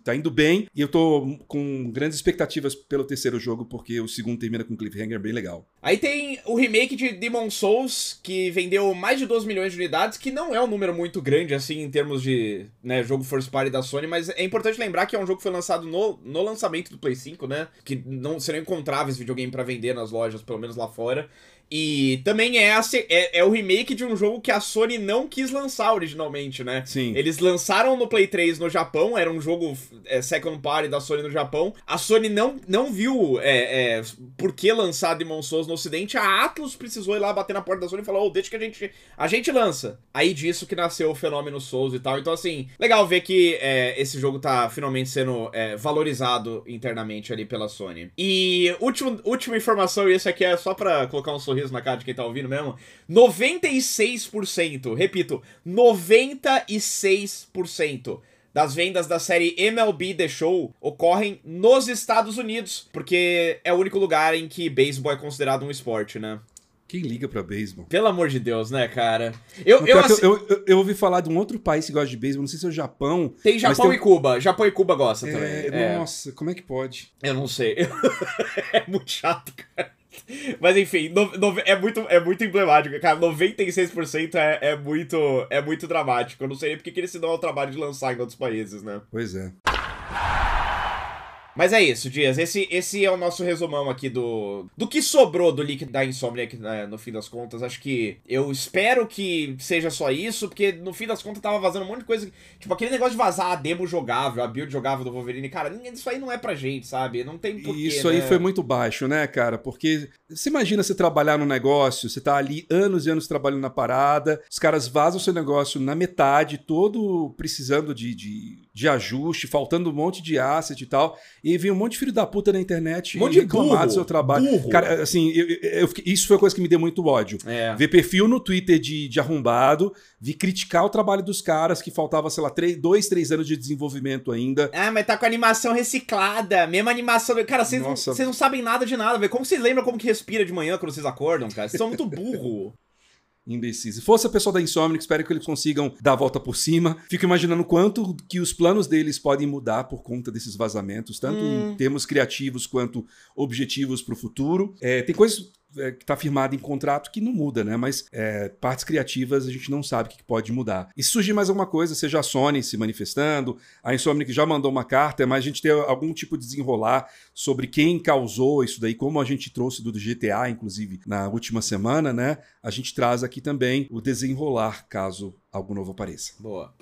tá indo bem, e eu tô com grandes expectativas pelo terceiro jogo, porque o segundo termina com um cliffhanger bem legal. Aí tem o remake de Demon's Souls, que vendeu mais de doze milhões de unidades, que não é um número muito grande, assim, em termos de, né, jogo first party da Sony, mas é importante lembrar que é um jogo que foi lançado no, no lançamento do Play cinco, né? Que não serão encontráveis videogame pra vender vender nas lojas, pelo menos lá fora. E também é, a, é, é o remake de um jogo que a Sony não quis lançar originalmente, né? Sim. Eles lançaram no Play três no Japão, era um jogo é, second party da Sony no Japão. A Sony não, não viu é, é, por que lançar Demon's Souls no Ocidente. A Atlus precisou ir lá bater na porta da Sony e falar, ô, oh, deixa que a gente, a gente lança. Aí disso que nasceu o fenômeno Souls e tal. Então, assim, legal ver que é, esse jogo tá finalmente sendo é, valorizado internamente ali pela Sony. E último, última informação, e esse aqui é só pra colocar um sorriso na cara de quem tá ouvindo mesmo, noventa e seis por cento, repito, noventa e seis por cento das vendas da série M L B The Show ocorrem nos Estados Unidos, porque é o único lugar em que beisebol é considerado um esporte, né? Quem liga pra beisebol? Pelo amor de Deus, né, cara? Eu, eu, eu, eu, eu, eu ouvi falar de um outro país que gosta de beisebol, não sei se é o Japão. Tem Japão e tem... Cuba. Japão e Cuba gosta é, também. É. Nossa, como é que pode? Eu não sei. É muito chato, cara. Mas enfim, no, no, é, muito, é muito emblemático, cara, noventa e seis por cento é, é, muito, é muito dramático, eu não sei nem porque que eles se dão ao trabalho de lançar em outros países, né? Pois é. Mas é isso, Dias, esse, esse é o nosso resumão aqui do, do que sobrou do leak da Insomniac, né, no fim das contas. Acho que eu espero que seja só isso, porque no fim das contas tava vazando um monte de coisa, tipo aquele negócio de vazar a demo jogável, a build jogável do Wolverine, cara, isso aí não é pra gente, sabe? Não tem porquê, e isso, né? Aí foi muito baixo, né, cara, porque você imagina você trabalhar num negócio, você tá ali anos e anos trabalhando na parada, os caras vazam o seu negócio na metade, todo precisando de... de... de ajuste, faltando um monte de asset e tal, e veio um monte de filho da puta na internet, um monte de reclamar do seu trabalho. Burro. Cara, assim, eu, eu, eu, isso foi a coisa que me deu muito ódio. É. Ver perfil no Twitter de, de arrombado, vi criticar o trabalho dos caras, que faltava, sei lá, três, dois, três anos de desenvolvimento ainda. Ah, mas tá com animação reciclada, mesma animação... Cara, vocês não, não sabem nada de nada, velho. Como vocês lembram como que respira de manhã quando vocês acordam, cara? Vocês são muito burro. Imbecis. Força, pessoal da Insomniac, espero que eles consigam dar a volta por cima. Fico imaginando quanto que os planos deles podem mudar por conta desses vazamentos, tanto hum. em termos criativos quanto objetivos para o futuro. É, tem coisas é, que está firmada em contrato que não muda, né? Mas é, partes criativas a gente não sabe o que pode mudar. E se surgir mais alguma coisa, seja a Sony se manifestando, a Insomniac já mandou uma carta, mas a gente tem algum tipo de desenrolar sobre quem causou isso daí, como a gente trouxe do G T A, inclusive, na última semana, né? A gente traz aqui também o desenrolar, caso algo novo apareça. Boa.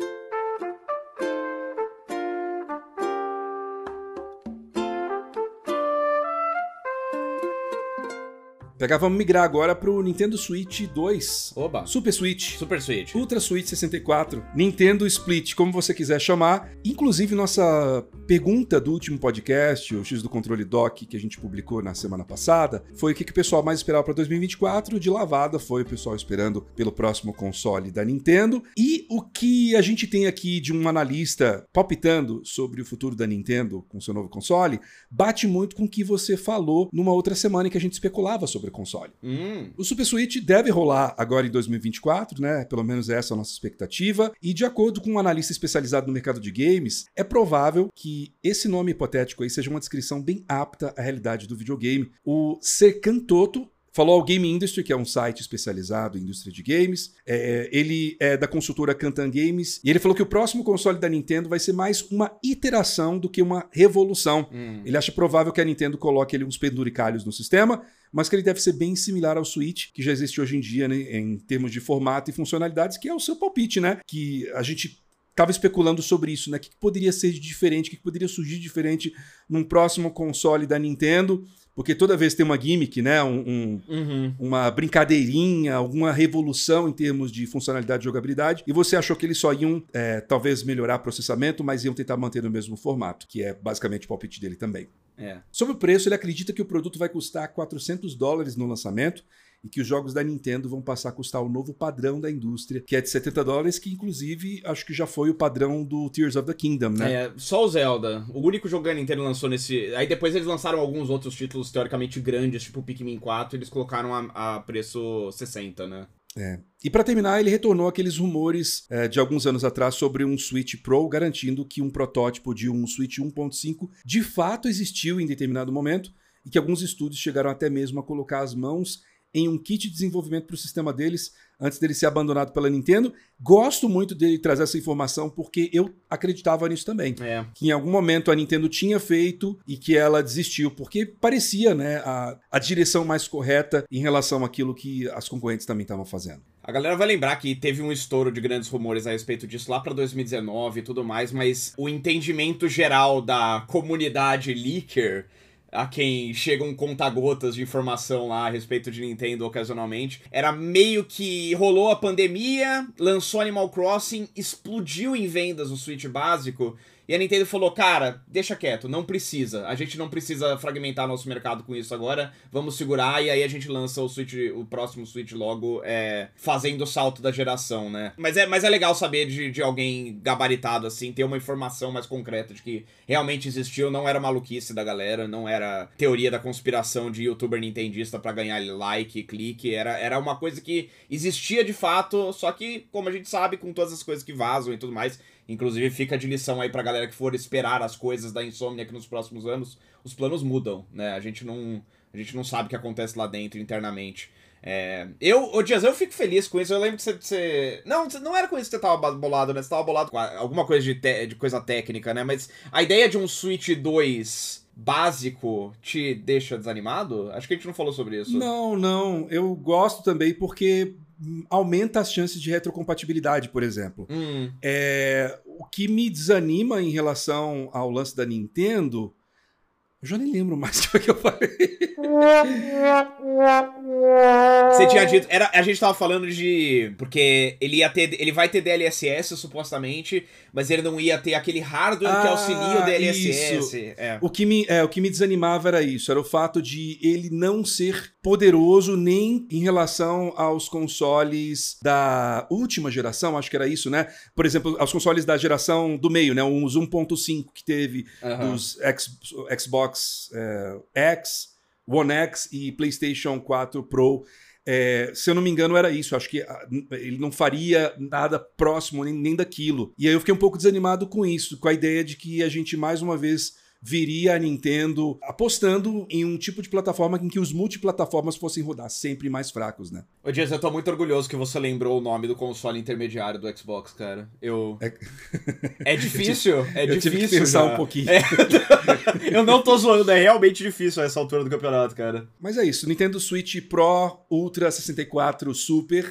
Vamos migrar agora pro Nintendo Switch dois. Oba. Super Switch. Super Switch. Ultra Switch sessenta e quatro. Nintendo Split, como você quiser chamar. Inclusive, nossa pergunta do último podcast, o X do Controle Doc, que a gente publicou na semana passada, foi o que, que o pessoal mais esperava para dois mil e vinte e quatro. De lavada foi o pessoal esperando pelo próximo console da Nintendo. E o que a gente tem aqui de um analista palpitando sobre o futuro da Nintendo com seu novo console, bate muito com o que você falou numa outra semana em que a gente especulava sobre console. Hum. O Super Switch deve rolar agora em dois mil e vinte e quatro, né? Pelo menos essa é a nossa expectativa. E de acordo com um analista especializado no mercado de games, é provável que esse nome hipotético aí seja uma descrição bem apta à realidade do videogame. O Secantoto falou ao Game Industry, que é um site especializado em indústria de games. É, ele é da consultora Kantan Games. E ele falou que o próximo console da Nintendo vai ser mais uma iteração do que uma revolução. Hum. Ele acha provável que a Nintendo coloque ali uns penduricalhos no sistema, mas que ele deve ser bem similar ao Switch, que já existe hoje em dia, né, em termos de formato e funcionalidades, que é o seu palpite, né? Que a gente estava especulando sobre isso, né? O que poderia ser diferente, o que poderia surgir diferente num próximo console da Nintendo. Porque toda vez tem uma gimmick, né? Um, um, uhum. Uma brincadeirinha, alguma revolução em termos de funcionalidade e jogabilidade. E você achou que eles só iam, é, talvez, melhorar processamento, mas iam tentar manter o mesmo formato, que é basicamente o palpite dele também. É. Sobre o preço, ele acredita que o produto vai custar quatrocentos dólares no lançamento e que os jogos da Nintendo vão passar a custar o novo padrão da indústria, que é de setenta dólares, que inclusive acho que já foi o padrão do Tears of the Kingdom, né? É, só o Zelda. O único jogo que a Nintendo lançou nesse... Aí depois eles lançaram alguns outros títulos teoricamente grandes, tipo o Pikmin quatro, e eles colocaram a, a preço sessenta, né? É. E pra terminar, ele retornou aqueles rumores é, de alguns anos atrás sobre um Switch Pro, garantindo que um protótipo de um Switch um ponto cinco de fato existiu em determinado momento, e que alguns estudos chegaram até mesmo a colocar as mãos em um kit de desenvolvimento para o sistema deles, antes dele ser abandonado pela Nintendo. Gosto muito dele trazer essa informação, porque eu acreditava nisso também. É. Que em algum momento a Nintendo tinha feito e que ela desistiu, porque parecia, né, a, a direção mais correta em relação àquilo que as concorrentes também estavam fazendo. A galera vai lembrar que teve um estouro de grandes rumores a respeito disso lá para dois mil e dezenove e tudo mais, mas o entendimento geral da comunidade leaker, a quem chegam conta-gotas de informação lá a respeito de Nintendo ocasionalmente, era meio que rolou a pandemia, lançou Animal Crossing, explodiu em vendas no Switch básico, e a Nintendo falou, cara, deixa quieto, não precisa, a gente não precisa fragmentar nosso mercado com isso agora, vamos segurar, e aí a gente lança o Switch, o próximo Switch logo, é, fazendo o salto da geração, né? Mas é, mas é legal saber de, de alguém gabaritado, assim, ter uma informação mais concreta de que realmente existiu, não era maluquice da galera, não era teoria da conspiração de youtuber nintendista pra ganhar like, clique, era, era uma coisa que existia de fato, só que, como a gente sabe, com todas as coisas que vazam e tudo mais... Inclusive, fica de lição aí pra galera que for esperar as coisas da Insomniac nos próximos anos. Os planos mudam, né? A gente não, a gente não sabe o que acontece lá dentro, internamente. É... Eu, ô Dias, eu fico feliz com isso. Eu lembro que você... você... Não, não era com isso que você tava bolado, né? Você tava bolado com alguma coisa de, te... de coisa técnica, né? Mas a ideia de um Switch dois básico te deixa desanimado? Acho que a gente não falou sobre isso. Não, não. Eu gosto também porque... aumenta as chances de retrocompatibilidade, por exemplo. Hum. É, o que me desanima em relação ao lance da Nintendo... Eu já nem lembro mais do que eu falei. Você tinha dito... Era, a gente tava falando de... Porque ele, ia ter, ele vai ter D L S S, supostamente, mas ele não ia ter aquele hardware ah, que auxilia o D L S S. É. O, que me, é, o que me desanimava era isso. Era o fato de ele não ser poderoso nem em relação aos consoles da última geração, acho que era isso, né? Por exemplo, aos consoles da geração do meio, né? Os um ponto cinco que teve, uhum. Dos X, Xbox É, X, One X e PlayStation quatro Pro, é, se eu não me engano era isso, acho que a, ele não faria nada próximo nem, nem daquilo, e aí eu fiquei um pouco desanimado com isso, com a ideia de que a gente mais uma vez viria a Nintendo apostando em um tipo de plataforma em que os multiplataformas fossem rodar sempre mais fracos, né? Ô Dias, eu tô muito orgulhoso que você lembrou o nome do console intermediário do Xbox, cara. Eu... É, é difícil, eu tive, é eu difícil. Eu tive que pensar já um pouquinho. É... Eu não tô zoando, é realmente difícil a essa altura do campeonato, cara. Mas é isso, Nintendo Switch Pro, Ultra, sessenta e quatro, Super...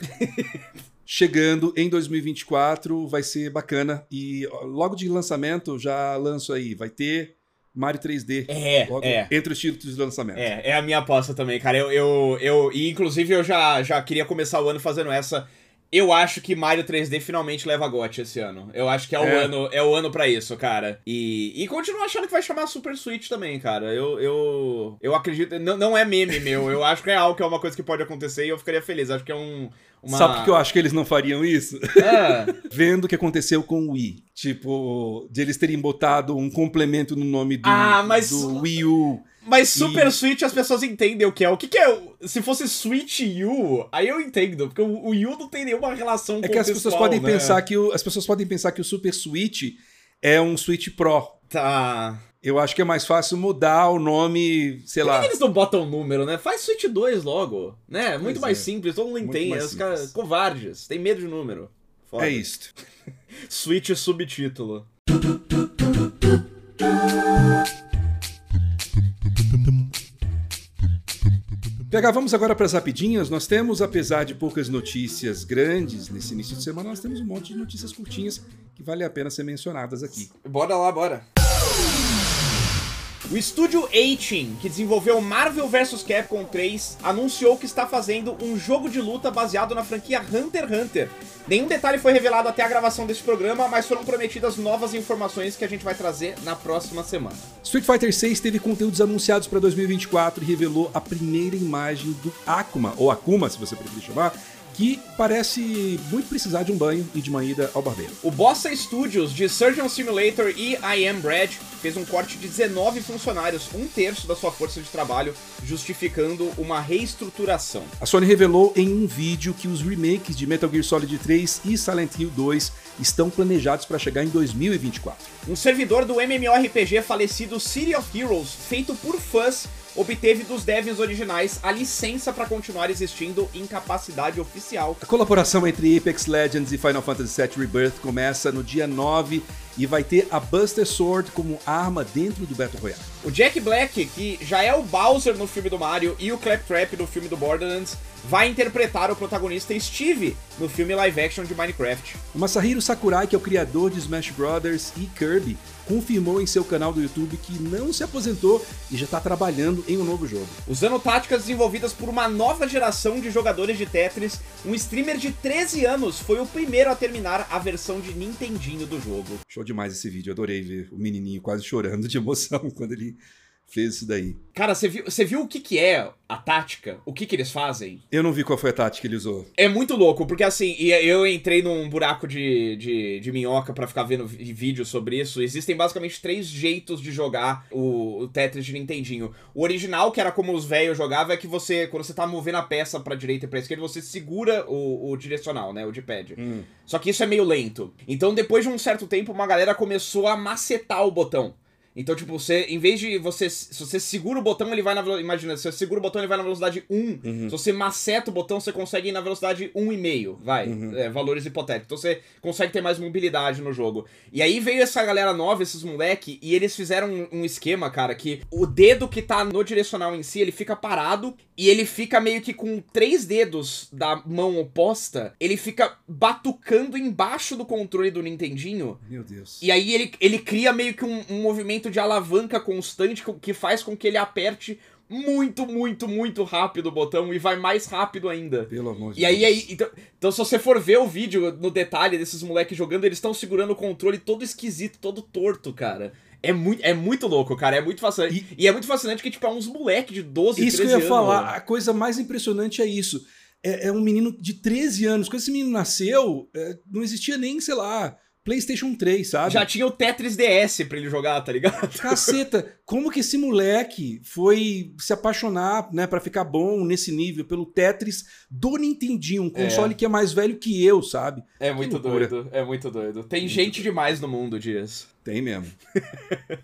Chegando em dois mil e vinte e quatro, vai ser bacana. E logo de lançamento, já lanço aí, vai ter... Mario três D, é, logo é. Entre os títulos de lançamento. É, é a minha aposta também, cara. Eu, eu, eu, e inclusive eu já, já queria começar o ano fazendo essa. Eu acho que Mario três D finalmente leva GOTY esse ano. Eu acho que é o, é. Ano, é o ano pra isso, cara. E, e continuo achando que vai chamar Super Switch também, cara. Eu, eu, eu acredito... Não, não é meme meu. Eu acho real que é uma coisa que pode acontecer e eu ficaria feliz. Acho que é um... Uma... Sabe por que eu acho que eles não fariam isso? Ah. Vendo o que aconteceu com o Wii. Tipo, de eles terem botado um complemento no nome do, ah, mas... do Wii U. Mas Super e... Switch as pessoas entendem o que é. O que, que é... Se fosse Switch U, aí eu entendo. Porque o Wii U não tem nenhuma relação com o... É que as pessoas podem, né, pensar que o, as pessoas podem pensar que o Super Switch é um Switch Pro. Tá... Eu acho que é mais fácil mudar o nome, sei lá. Por que eles não botam número, né? Faz Switch dois logo, né? Muito mais simples, todo mundo entende. Os caras covardes, tem medo de número. Foda. É isso. Switch subtítulo. P H, vamos agora para as rapidinhas. Nós temos, apesar de poucas notícias grandes nesse início de semana, nós temos um monte de notícias curtinhas que vale a pena ser mencionadas aqui. Bora lá, bora. O estúdio eighteen, que desenvolveu Marvel versus. Capcom três, anunciou que está fazendo um jogo de luta baseado na franquia Hunter x Hunter. Nenhum detalhe foi revelado até a gravação desse programa, mas foram prometidas novas informações que a gente vai trazer na próxima semana. Street Fighter seis teve conteúdos anunciados para dois mil e vinte e quatro e revelou a primeira imagem do Akuma, ou Akuma, se você preferir chamar, que parece muito precisar de um banho e de uma ida ao barbeiro. O Bossa Studios, de Surgeon Simulator e I Am Bread, fez um corte de dezenove funcionários, um terço da sua força de trabalho, justificando uma reestruturação. A Sony revelou em um vídeo que os remakes de Metal Gear Solid três e Silent Hill dois estão planejados para chegar em dois mil e vinte e quatro. Um servidor do M M O R P G falecido City of Heroes, feito por fãs, obteve dos devs originais a licença para continuar existindo em capacidade oficial. A colaboração entre Apex Legends e Final Fantasy sete Rebirth começa no dia nove e vai ter a Buster Sword como arma dentro do Battle Royale. O Jack Black, que já é o Bowser no filme do Mario e o Claptrap no filme do Borderlands, vai interpretar o protagonista Steve no filme live action de Minecraft. O Masahiro Sakurai, que é o criador de Smash Brothers e Kirby, confirmou em seu canal do YouTube que não se aposentou e já está trabalhando em um novo jogo. Usando táticas desenvolvidas por uma nova geração de jogadores de Tetris, um streamer de treze anos foi o primeiro a terminar a versão de Nintendinho do jogo. Show demais esse vídeo, adorei ver o menininho quase chorando de emoção quando ele fez isso daí. Cara, você viu, você viu o que que é a tática? O que que eles fazem? Eu não vi qual foi a tática que ele usou. É muito louco, porque assim, eu entrei num buraco de, de, de minhoca pra ficar vendo vídeo sobre isso. Existem basicamente três jeitos de jogar o, o Tetris de Nintendinho. O original, que era como os velhos jogavam, é que você, quando você tá movendo a peça pra direita e pra esquerda, você segura o, o direcional, né, o D-pad. Hum. Só que isso é meio lento. Então, depois de um certo tempo, uma galera começou a macetar o botão. Então, tipo, você, em vez de você... Se você segura o botão, ele vai na velocidade... Imagina, se você segura o botão, ele vai na velocidade um. Uhum. Se você maceta o botão, você consegue ir na velocidade um vírgula cinco. Vai, uhum. é, valores hipotéticos. Então, você consegue ter mais mobilidade no jogo. E aí veio essa galera nova, esses moleque, e eles fizeram um, um esquema, cara, que o dedo que tá no direcional em si, ele fica parado, e ele fica meio que com três dedos da mão oposta, ele fica batucando embaixo do controle do Nintendinho. Meu Deus. E aí ele, ele cria meio que um, um movimento de alavanca constante que faz com que ele aperte muito, muito, muito rápido o botão e vai mais rápido ainda. Pelo amor de Deus. E aí, então, então se você for ver o vídeo no detalhe desses moleques jogando, eles estão segurando o controle todo esquisito, todo torto, cara. É muito, é muito louco, cara, é muito fascinante. E, e é muito fascinante que, tipo, é uns moleques de doze, treze anos. Isso que eu ia falar, mano. A coisa mais impressionante é isso. É, é um menino de treze anos. Quando esse menino nasceu, é, não existia nem, sei lá... PlayStation três, sabe? Já tinha o Tetris D S pra ele jogar, tá ligado? Caceta, como que esse moleque foi se apaixonar, né, pra ficar bom nesse nível pelo Tetris do Nintendinho, um console é. que é mais velho que eu, sabe? É muito doido, é muito doido. Tem muito gente doido. demais no mundo, Dias. Tem mesmo.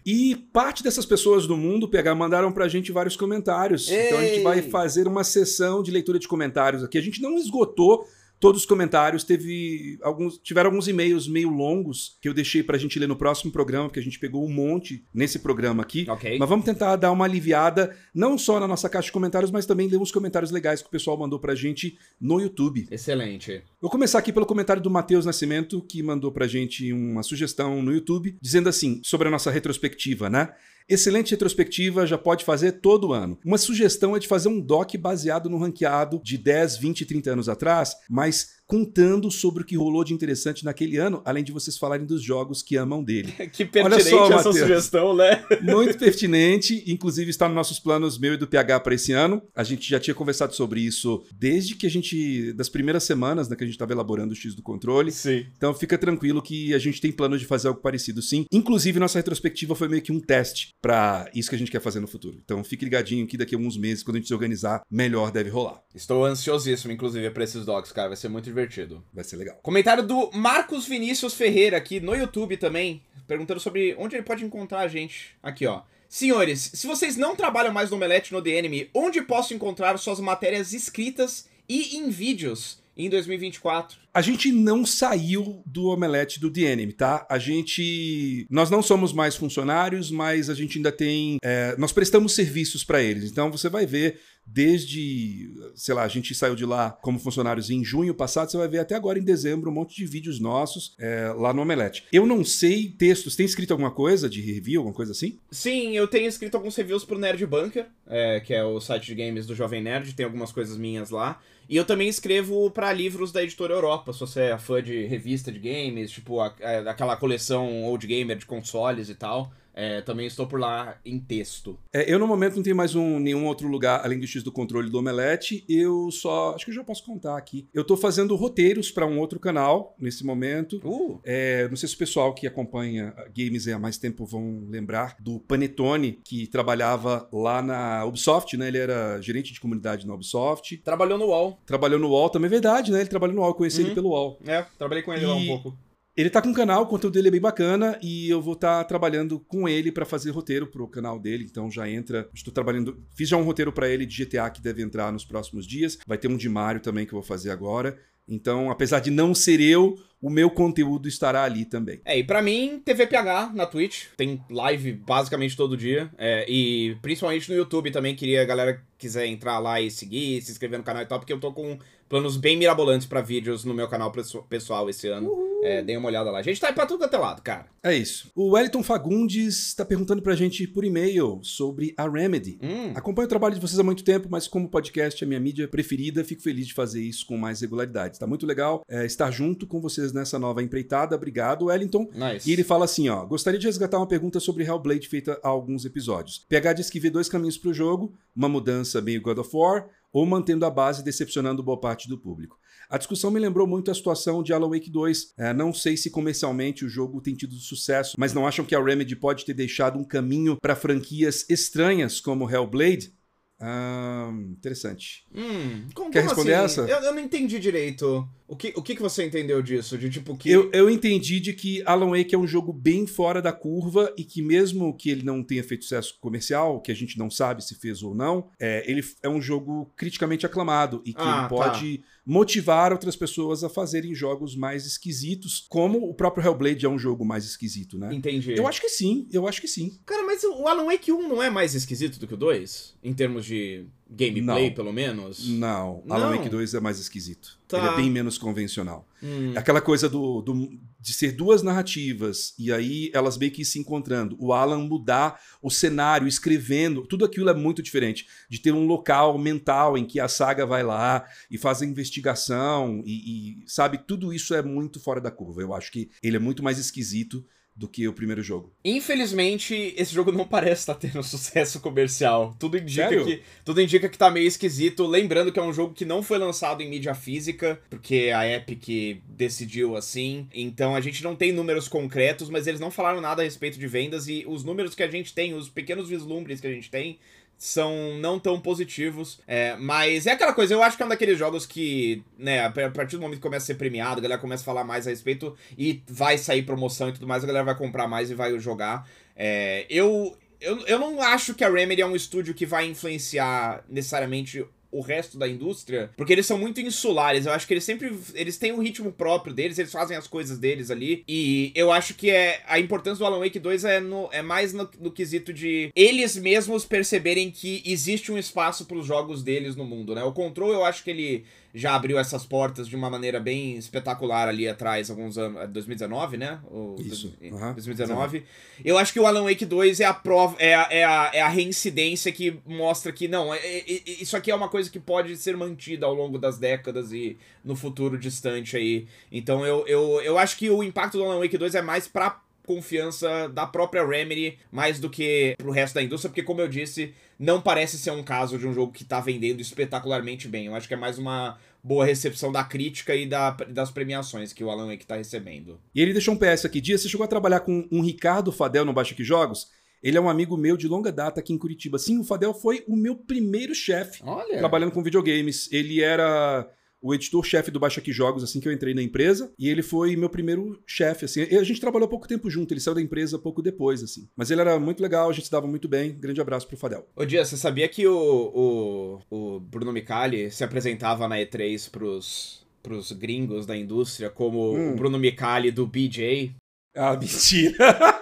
E parte dessas pessoas do mundo, P H, mandaram pra gente vários comentários. Ei. Então a gente vai fazer uma sessão de leitura de comentários aqui. A gente não esgotou todos os comentários, teve alguns, tiveram alguns e-mails meio longos que eu deixei pra gente ler no próximo programa, porque a gente pegou um monte nesse programa aqui. Okay. Mas vamos tentar dar uma aliviada, não só na nossa caixa de comentários, mas também ler uns comentários legais que o pessoal mandou pra gente no YouTube. Excelente. Vou começar aqui pelo comentário do Matheus Nascimento, que mandou pra gente uma sugestão no YouTube, dizendo assim, sobre a nossa retrospectiva, né? Excelente retrospectiva, já pode fazer todo ano. Uma sugestão é de fazer um doc baseado no ranqueado de dez, vinte, trinta anos atrás, mas contando sobre o que rolou de interessante naquele ano, além de vocês falarem dos jogos que amam dele. Que pertinente só, essa Mateus. sugestão, né? Muito pertinente, inclusive está nos nossos planos, meu e do P H, para esse ano. A gente já tinha conversado sobre isso desde que a gente, das primeiras semanas, né, que a gente estava elaborando o X do Controle. Sim. Então fica tranquilo que a gente tem plano de fazer algo parecido, sim. Inclusive, nossa retrospectiva foi meio que um teste para isso que a gente quer fazer no futuro. Então fique ligadinho que daqui a alguns meses, quando a gente se organizar, melhor deve rolar. Estou ansiosíssimo, inclusive, para esses docs, cara. Vai ser muito divertido. Vai ser legal. Comentário do Marcos Vinícius Ferreira aqui no YouTube também, perguntando sobre onde ele pode encontrar a gente. Aqui, ó. Senhores, se vocês não trabalham mais no Omelete no The Enemy, onde posso encontrar suas matérias escritas e em vídeos em dois mil e vinte e quatro. A gente não saiu do Omelete do The Enemy, tá? A gente... Nós não somos mais funcionários, mas a gente ainda tem... É... Nós prestamos serviços para eles. Então você vai ver desde... Sei lá, a gente saiu de lá como funcionários em junho passado. Você vai ver até agora em dezembro um monte de vídeos nossos é... lá no Omelete. Eu não sei textos. Tem escrito alguma coisa de review, alguma coisa assim? Sim, eu tenho escrito alguns reviews pro Nerd Bunker, é... que é o site de games do Jovem Nerd. Tem algumas coisas minhas lá. E eu também escrevo pra livros da Editora Europa, se você é fã de revista de games, tipo a, a, aquela coleção Old Gamer de consoles e tal. É, também estou por lá em texto. É, eu, no momento, não tenho mais um, nenhum outro lugar, além do X do Controle do Omelete. Eu só... Acho que eu já posso contar aqui. Eu tô fazendo roteiros para um outro canal, nesse momento. Uh. É, não sei se o pessoal que acompanha games há mais tempo vão lembrar do Panettone, que trabalhava lá na Ubisoft, né? Ele era gerente de comunidade na Ubisoft. Trabalhou no U O L. Trabalhou no U O L, também é verdade, né? Ele trabalhou no U O L, eu conheci uhum. ele pelo U O L. É, trabalhei com ele e... lá um pouco. Ele tá com um canal, o conteúdo dele é bem bacana e eu vou estar tá trabalhando com ele pra fazer roteiro pro canal dele, então já entra, estou trabalhando, fiz já um roteiro pra ele de G T A que deve entrar nos próximos dias, vai ter um de Mario também que eu vou fazer agora, então apesar de não ser eu, o meu conteúdo estará ali também. É, e pra mim, T V P H na Twitch, tem live basicamente todo dia, é, e principalmente no YouTube também, queria a galera quiser entrar lá e seguir, se inscrever no canal e tal, porque eu tô com planos bem mirabolantes pra vídeos no meu canal pessoal esse ano. É, dêem uma olhada lá. A gente tá aí pra tudo até lado, cara. É isso. O Wellington Fagundes tá perguntando pra gente por e-mail sobre a Remedy. Hum. Acompanho o trabalho de vocês há muito tempo, mas como podcast é minha mídia preferida, fico feliz de fazer isso com mais regularidade. Tá muito legal é, estar junto com vocês nessa nova empreitada. Obrigado, Wellington. Nice. E ele fala assim, ó. Gostaria de resgatar uma pergunta sobre Hellblade feita há alguns episódios. P H diz que vê dois caminhos pro jogo, uma mudança meio God of War, ou mantendo a base e decepcionando boa parte do público. A discussão me lembrou muito a situação de Alan Wake dois. É, não sei se comercialmente o jogo tem tido sucesso, mas não acham que a Remedy pode ter deixado um caminho para franquias estranhas como Hellblade? Ah, interessante. Hum, como, Quer como responder assim? essa? Eu, eu não entendi direito. O que, o que você entendeu disso? De, tipo, que... eu, eu entendi de que Alan Wake é um jogo bem fora da curva e que mesmo que ele não tenha feito sucesso comercial, que a gente não sabe se fez ou não, é, ele é um jogo criticamente aclamado e que ah, ele pode... Tá. motivar outras pessoas a fazerem jogos mais esquisitos, como o próprio Hellblade é um jogo mais esquisito, né? Entendi. Eu acho que sim, eu acho que sim. Cara, mas o Alan Wake um não é mais esquisito do que o dois? Em termos de gameplay, não. pelo menos? Não, não. Alan Wake dois é mais esquisito. Tá. Ele é bem menos convencional. Hum. Aquela coisa do, do, de ser duas narrativas, e aí elas meio que se encontrando. O Alan mudar o cenário, escrevendo, tudo aquilo é muito diferente. De ter um local mental em que a saga vai lá e faz a investigação investigação e, e, sabe, tudo isso é muito fora da curva. Eu acho que ele é muito mais esquisito do que o primeiro jogo. Infelizmente, esse jogo não parece estar tendo sucesso comercial. Tudo indica que, tudo indica que tá meio esquisito. Lembrando que é um jogo que não foi lançado em mídia física, porque a Epic decidiu assim. Então a gente não tem números concretos, mas eles não falaram nada a respeito de vendas e os números que a gente tem, os pequenos vislumbres que a gente tem, são não tão positivos, é, mas é aquela coisa, eu acho que é um daqueles jogos que, né, a partir do momento que começa a ser premiado, a galera começa a falar mais a respeito e vai sair promoção e tudo mais, a galera vai comprar mais e vai jogar. É, eu, eu, eu não acho que a Remedy é um estúdio que vai influenciar necessariamente o resto da indústria, porque eles são muito insulares, eu acho que eles sempre, eles têm um ritmo próprio deles, eles fazem as coisas deles ali, e eu acho que é a importância do Alan Wake dois é, no, é mais no, no quesito de eles mesmos perceberem que existe um espaço pros jogos deles no mundo, né? O Control, eu acho que ele já abriu essas portas de uma maneira bem espetacular ali atrás, alguns anos, dois mil e dezenove, né? O, Isso. Do, uhum. dois mil e dezenove. Eu acho que o Alan Wake dois é a prova, é a, é a, é a reincidência que mostra que, não, é, é, isso aqui é uma coisa coisa que pode ser mantida ao longo das décadas e no futuro distante aí. Então eu, eu, eu acho que o impacto do Alan Wake dois é mais pra confiança da própria Remedy, mais do que pro resto da indústria, porque como eu disse, não parece ser um caso de um jogo que tá vendendo espetacularmente bem. Eu acho que é mais uma boa recepção da crítica e da, das premiações que o Alan Wake tá recebendo. E ele deixou um P S aqui. Dias, você chegou a trabalhar com um Ricardo Fadel no Baixa Que Jogos? Ele é um amigo meu de longa data aqui em Curitiba. Sim, o Fadel foi o meu primeiro chefe trabalhando com videogames. Ele era o editor-chefe do Baixa Que Jogos assim que eu entrei na empresa. E ele foi meu primeiro chefe, assim. A gente trabalhou pouco tempo junto. Ele saiu da empresa pouco depois, assim. Mas ele era muito legal, a gente se dava muito bem. Grande abraço pro Fadel. Ô, Dias, você sabia que o, o, o Bruno Micali se apresentava na E três pros, pros gringos da indústria como hum. o Bruno Micali do B J? Ah, mentira!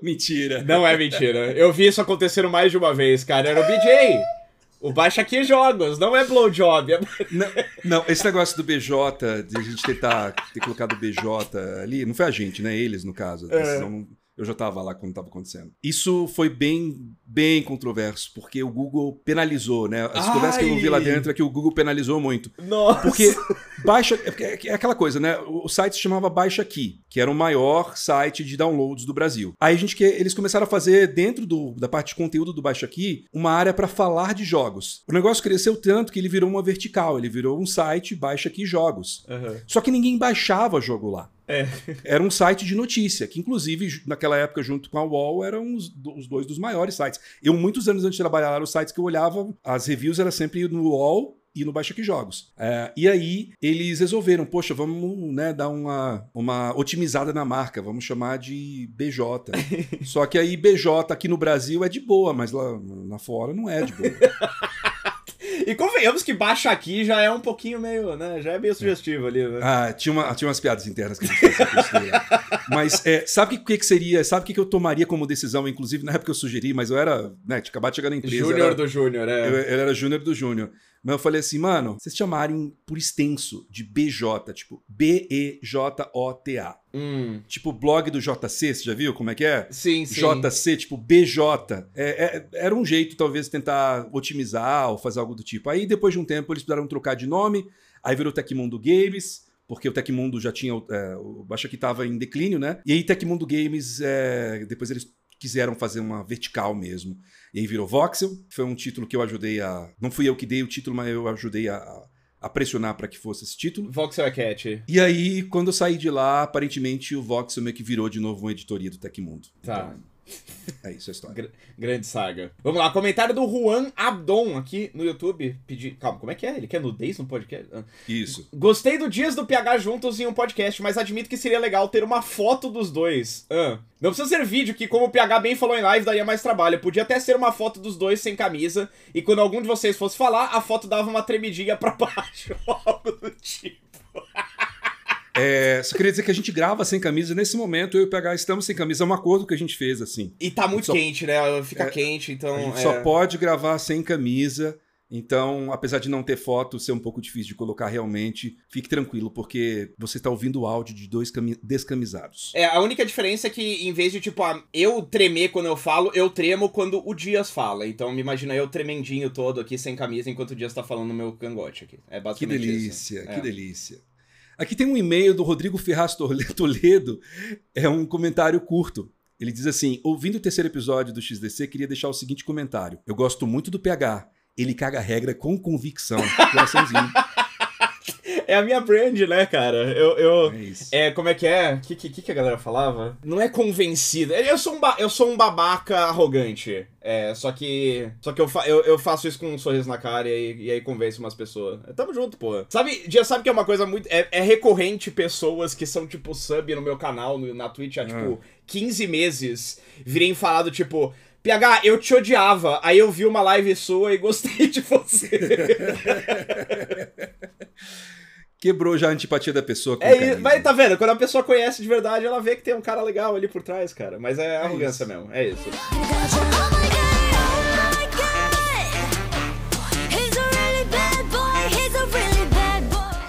Mentira. Não é mentira. Eu vi isso acontecendo mais de uma vez, cara. Era o B J. O Baixa Que Jogos. Não é blowjob. É... Não, não, esse negócio do B J, de a gente tentar ter colocado o B J ali, não foi a gente, né? Eles, no caso. É. Eu já tava lá quando tava acontecendo. Isso foi bem, bem controverso, porque o Google penalizou, né? As Ai. conversas que eu vi lá dentro é que o Google penalizou muito. Nossa! Porque baixa... É aquela coisa, né? O site se chamava Baixa Que, que era o maior site de downloads do Brasil. Aí a gente... Eles começaram a fazer, dentro do, da parte de conteúdo do Baixa Que, uma área pra falar de jogos. O negócio cresceu tanto que ele virou uma vertical. Ele virou um site Baixa Que Jogos. Uhum. Só que ninguém baixava jogo lá. É. Era um site de notícia, que inclusive naquela época junto com a U O L eram os, os dois dos maiores sites. Eu muitos anos antes de trabalhar lá, os sites que eu olhava, as reviews eram sempre no U O L e no Bioshock Jogos. É, e aí eles resolveram, poxa, vamos, né, dar uma, uma otimizada na marca, vamos chamar de B J. Só que aí B J aqui no Brasil é de boa, mas lá, lá fora não é de boa. E convenhamos que baixo aqui já é um pouquinho meio, né? Já é meio sugestivo ali, né? Ah, tinha, uma, tinha umas piadas internas que a gente fazia com isso, né? Mas é, sabe o que, que seria? Sabe o que, que eu tomaria como decisão? Inclusive, na época eu sugeri, mas eu era, né? Tinha acabado de chegar na empresa. Júnior do Júnior, é. Eu, eu era Júnior do Júnior. Mas eu falei assim, mano, vocês chamarem por extenso de B J, tipo B E J O T A. Hum. Tipo blog do J C, você já viu como é que é? Sim, sim. J C, tipo B J. É, é, era um jeito, talvez, tentar otimizar ou fazer algo do tipo. Aí, depois de um tempo, eles precisaram trocar de nome, aí virou Tecmundo Games, porque o Tecmundo já tinha... É, o Baixa que estava em declínio, né? E aí, Tecmundo Games, é, depois eles quiseram fazer uma vertical mesmo. E aí virou Voxel, foi um título que eu ajudei a... Não fui eu que dei o título, mas eu ajudei a... a pressionar para que fosse esse título. Voxel é cat. E aí, quando eu saí de lá, aparentemente o Voxel meio que virou de novo uma editoria do Tecmundo. Tá. Então, é isso a história. Gr- grande saga. Vamos lá, comentário do Juan Abdon aqui no YouTube. Pedi... Calma, como é que é? Ele quer nudez no podcast? Isso. Gostei do Dias do P H juntos em um podcast, mas admito que seria legal ter uma foto dos dois. Ah. Não precisa ser vídeo, que como o P H bem falou em live, daria mais trabalho. Podia até ser uma foto dos dois sem camisa, e quando algum de vocês fosse falar, a foto dava uma tremidinha pra baixo, algo do tipo. É, só queria dizer que a gente grava sem camisa. Nesse momento, eu e o P H estamos sem camisa. É um acordo que a gente fez, assim. E tá muito só... quente, né? Fica é, quente, então... A gente é... só pode gravar sem camisa. Então, apesar de não ter foto, ser um pouco difícil de colocar realmente, fique tranquilo, porque você tá ouvindo o áudio de dois cami- descamisados. É, a única diferença é que, em vez de, tipo, ah, eu tremer quando eu falo, eu tremo quando o Dias fala. Então, me imagina eu tremendinho todo aqui, sem camisa, enquanto o Dias tá falando no meu cangote aqui. É basicamente isso. Que delícia, isso, né? que é. delícia. Aqui tem um e-mail do Rodrigo Ferraz Toledo, é um comentário curto. Ele diz assim, ouvindo o terceiro episódio do X D C, queria deixar o seguinte comentário. Eu gosto muito do P H, ele caga a regra com convicção. Coraçãozinho. É a minha brand, né, cara? Eu, eu é, isso. é como é que é? O que, que, que a galera falava? Não é convencida. Eu sou um, ba- eu sou um babaca arrogante. É, só que. Só que eu, fa- eu, eu faço isso com um sorriso na cara e, e aí convenço umas pessoas. Tamo junto, pô. Sabe, já sabe que é uma coisa muito. É, é recorrente pessoas que são, tipo, sub no meu canal, no, na Twitch, há, ah. tipo, quinze meses, virem falar do tipo. P H, eu te odiava, aí eu vi uma live sua e gostei de você. Quebrou já a antipatia da pessoa. Com é, mas tá vendo, quando a pessoa conhece de verdade, ela vê que tem um cara legal ali por trás, cara. Mas é, é arrogância isso. mesmo, é isso.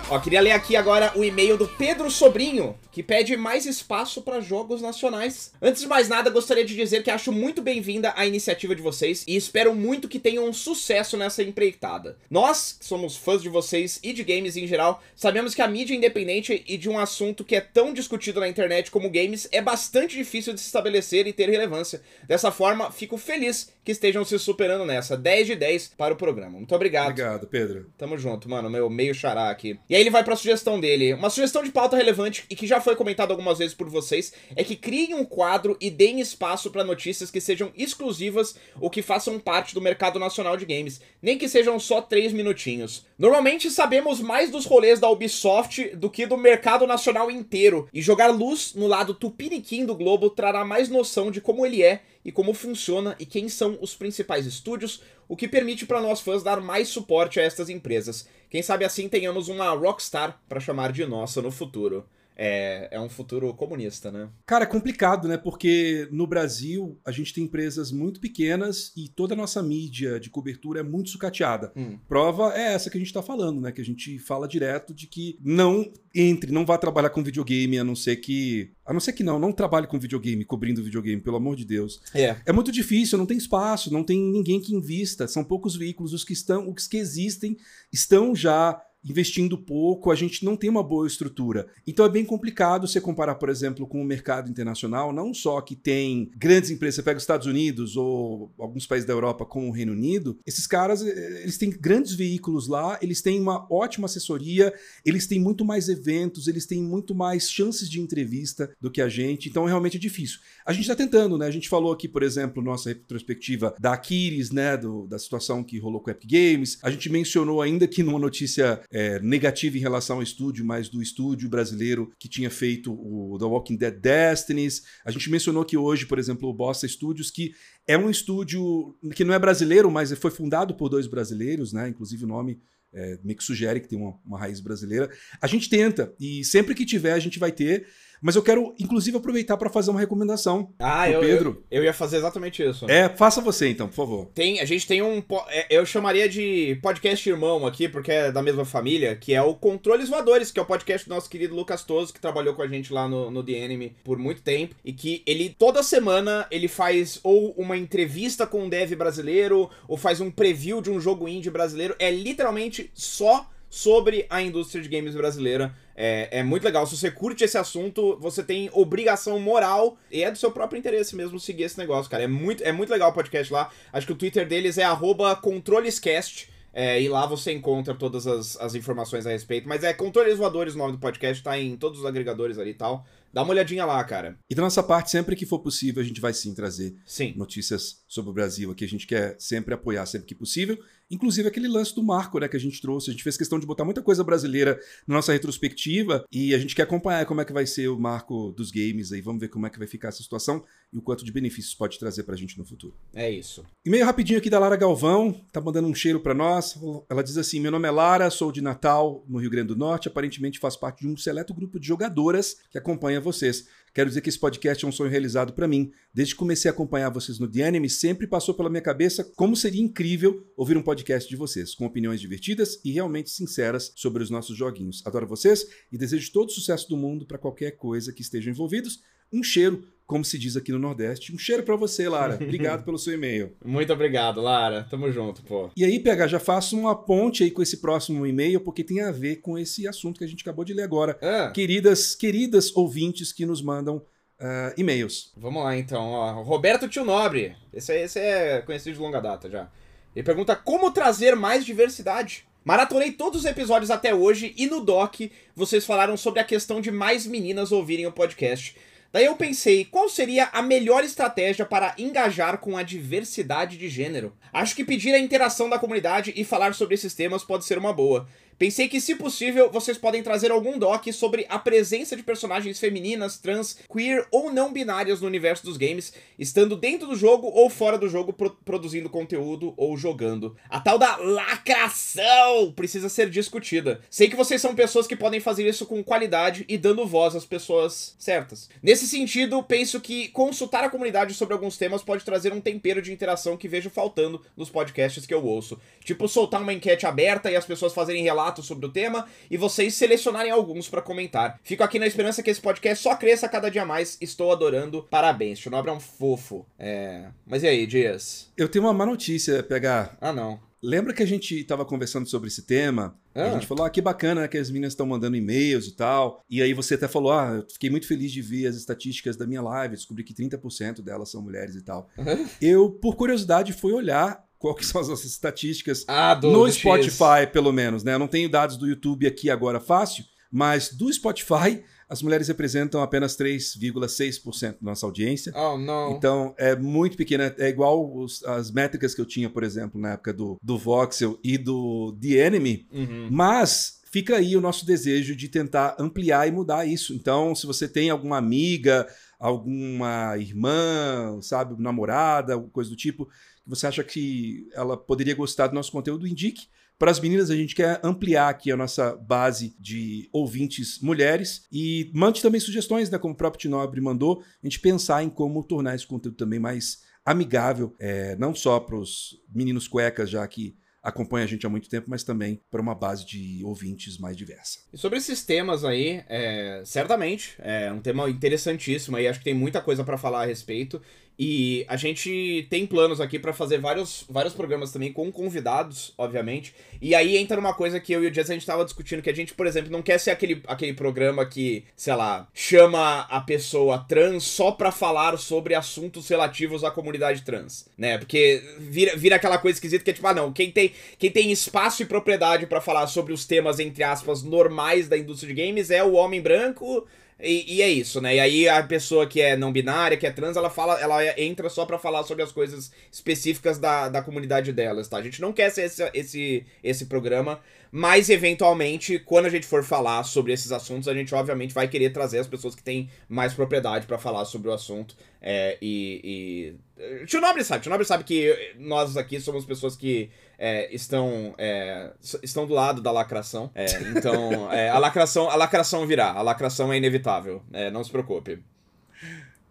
Ó, queria ler aqui agora o e-mail do Pedro Sobrinho, que pede mais espaço para jogos nacionais. Antes de mais nada, gostaria de dizer que acho muito bem-vinda a iniciativa de vocês e espero muito que tenham sucesso nessa empreitada. Nós, que somos fãs de vocês e de games em geral, sabemos que a mídia independente e de um assunto que é tão discutido na internet como games é bastante difícil de se estabelecer e ter relevância. Dessa forma, fico feliz que estejam se superando nessa. dez de dez para o programa. Muito obrigado. Obrigado, Pedro. Tamo junto, mano. Meu meio xará aqui. E aí ele vai pra sugestão dele. Uma sugestão de pauta relevante e que já foi comentada algumas vezes por vocês é que criem um quadro e deem espaço pra notícias que sejam exclusivas ou que façam parte do mercado nacional de games. Nem que sejam só três minutinhos. Normalmente sabemos mais dos rolês da Ubisoft do que do mercado nacional inteiro. E jogar luz no lado tupiniquim do globo trará mais noção de como ele é e como funciona e quem são os principais estúdios, o que permite para nós fãs dar mais suporte a estas empresas. Quem sabe assim tenhamos uma Rockstar para chamar de nossa no futuro. É, é um futuro comunista, né? Cara, é complicado, né? Porque no Brasil a gente tem empresas muito pequenas e toda a nossa mídia de cobertura é muito sucateada. Hum. Prova é essa que a gente tá falando, né? Que a gente fala direto de que não entre, não vá trabalhar com videogame, a não ser que... A não ser que não, não trabalhe com videogame, cobrindo videogame, pelo amor de Deus. É. É muito difícil, não tem espaço, não tem ninguém que invista. São poucos veículos, os que estão, os que existem estão já... investindo pouco, a gente não tem uma boa estrutura. Então é bem complicado você comparar, por exemplo, com o mercado internacional, não só que tem grandes empresas, você pega os Estados Unidos ou alguns países da Europa como o Reino Unido, esses caras, eles têm grandes veículos lá, eles têm uma ótima assessoria, eles têm muito mais eventos, eles têm muito mais chances de entrevista do que a gente, então realmente é difícil. A gente está tentando, né? A gente falou aqui, por exemplo, nossa retrospectiva da Aquiris, né? Do, da situação que rolou com o Epic Games, a gente mencionou ainda que numa notícia é, negativa em relação ao estúdio, mas do estúdio brasileiro que tinha feito o The Walking Dead Destinies, a gente mencionou que hoje, por exemplo, o Bosta Studios, que é um estúdio que não é brasileiro, mas foi fundado por dois brasileiros, né? Inclusive o nome é, meio que sugere que tem uma, uma raiz brasileira. A gente tenta, e sempre que tiver a gente vai ter, mas eu quero, inclusive, aproveitar para fazer uma recomendação. Ah, eu, Pedro. Eu, eu ia fazer exatamente isso. É, faça você então, por favor. Tem, a gente tem um, eu chamaria de podcast irmão aqui, porque é da mesma família, que é o Controles Voadores, que é o podcast do nosso querido Lucas Toso, que trabalhou com a gente lá no, no The Enemy por muito tempo, e que ele, toda semana, ele faz ou uma entrevista com um dev brasileiro, ou faz um preview de um jogo indie brasileiro, é literalmente só sobre a indústria de games brasileira. É, é muito legal, se você curte esse assunto, você tem obrigação moral, e é do seu próprio interesse mesmo seguir esse negócio, cara. É muito, é muito legal o podcast lá, acho que o Twitter deles é arroba controlescast, é, e lá você encontra todas as, as informações a respeito, mas é Controles Voadores o nome do podcast, tá em todos os agregadores ali e tal. Dá uma olhadinha lá, cara. E da nossa parte, sempre que for possível, a gente vai sim trazer sim. notícias sobre o Brasil aqui. A gente quer sempre apoiar, sempre que possível. Inclusive aquele lance do Marco, né, que a gente trouxe. A gente fez questão de botar muita coisa brasileira na nossa retrospectiva e a gente quer acompanhar como é que vai ser o Marco dos games aí. Vamos ver como é que vai ficar essa situação e o quanto de benefícios pode trazer pra gente no futuro. É isso. E-mail rapidinho aqui da Lara Galvão. Tá mandando um cheiro pra nós. Ela diz assim, meu nome é Lara, sou de Natal, no Rio Grande do Norte. Aparentemente faço parte de um seleto grupo de jogadoras que acompanha vocês. Quero dizer que esse podcast é um sonho realizado para mim. Desde que comecei a acompanhar vocês no The Anime, sempre passou pela minha cabeça como seria incrível ouvir um podcast de vocês, com opiniões divertidas e realmente sinceras sobre os nossos joguinhos. Adoro vocês e desejo todo o sucesso do mundo para qualquer coisa que estejam envolvidos. Um cheiro, como se diz aqui no Nordeste. Um cheiro pra você, Lara. Obrigado pelo seu e-mail. Muito obrigado, Lara. Tamo junto, pô. E aí, P H, já faço uma ponte aí com esse próximo e-mail, porque tem a ver com esse assunto que a gente acabou de ler agora. Ah. Queridas, queridas ouvintes que nos mandam Uh, e-mails. Vamos lá, então. Ó, Roberto Tio Nobre. Esse, esse é conhecido de longa data já. Ele pergunta como trazer mais diversidade. Maratonei todos os episódios até hoje e no doc vocês falaram sobre a questão de mais meninas ouvirem o podcast. Daí eu pensei, qual seria a melhor estratégia para engajar com a diversidade de gênero? Acho que pedir a interação da comunidade e falar sobre esses temas pode ser uma boa. Pensei que, se possível, vocês podem trazer algum doc sobre a presença de personagens femininas, trans, queer ou não binárias no universo dos games, estando dentro do jogo ou fora do jogo, pro- produzindo conteúdo ou jogando. A tal da lacração precisa ser discutida. Sei que vocês são pessoas que podem fazer isso com qualidade e dando voz às pessoas certas. Nesse sentido, penso que consultar a comunidade sobre alguns temas pode trazer um tempero de interação que vejo faltando nos podcasts que eu ouço. Tipo, soltar uma enquete aberta e as pessoas fazerem relatos sobre o tema e vocês selecionarem alguns pra comentar. Fico aqui na esperança que esse podcast só cresça cada dia mais. Estou adorando. Parabéns. Tio Nobre é um fofo. É... Mas e aí, Dias? Eu tenho uma má notícia, P H. Ah, não. Lembra que a gente tava conversando sobre esse tema? Ah. A gente falou, ah, que bacana, né, que as meninas estão mandando e-mails e tal. E aí você até falou, ah, eu fiquei muito feliz de ver as estatísticas da minha live. Descobri que trinta por cento delas são mulheres e tal. Uhum. Eu, por curiosidade, fui olhar qual que são as nossas estatísticas ah, do, no do Spotify, X. pelo menos, né? Eu não tenho dados do YouTube aqui agora fácil, mas do Spotify as mulheres representam apenas três vírgula seis por cento da nossa audiência. Oh, não. Então, é muito pequena. É igual os, as métricas que eu tinha, por exemplo, na época do, do Voxel e do The Enemy. Uhum. Mas fica aí o nosso desejo de tentar ampliar e mudar isso. Então, se você tem alguma amiga, alguma irmã, sabe, namorada, coisa do tipo, que você acha que ela poderia gostar do nosso conteúdo, indique. Para as meninas, a gente quer ampliar aqui a nossa base de ouvintes mulheres e mande também sugestões, né, como o próprio Tinobre mandou, a gente pensar em como tornar esse conteúdo também mais amigável, é, não só para os meninos cuecas, já que acompanha a gente há muito tempo, mas também para uma base de ouvintes mais diversa. E sobre esses temas aí, é, certamente, é um tema interessantíssimo aí, acho que tem muita coisa para falar a respeito, E a gente tem planos aqui pra fazer vários, vários programas também com convidados, obviamente. E aí entra uma coisa que eu e o Dias a gente tava discutindo, que a gente, por exemplo, não quer ser aquele, aquele programa que, sei lá, chama a pessoa trans só pra falar sobre assuntos relativos à comunidade trans, né? Porque vira, vira aquela coisa esquisita que é tipo, ah não, quem tem, quem tem espaço e propriedade pra falar sobre os temas, entre aspas, normais da indústria de games é o homem branco... E, e é isso, né? E aí a pessoa que é não binária, que é trans, ela fala, ela entra só pra falar sobre as coisas específicas da, da comunidade delas, tá? A gente não quer ser esse, esse, esse programa, mas eventualmente, quando a gente for falar sobre esses assuntos, a gente obviamente vai querer trazer as pessoas que têm mais propriedade pra falar sobre o assunto. É, e... e... Tio Nobre sabe, Tio Nobre sabe que nós aqui somos pessoas que é, estão, é, estão do lado da lacração, é, então é, a, lacração, a lacração virá, a lacração é inevitável, é, não se preocupe.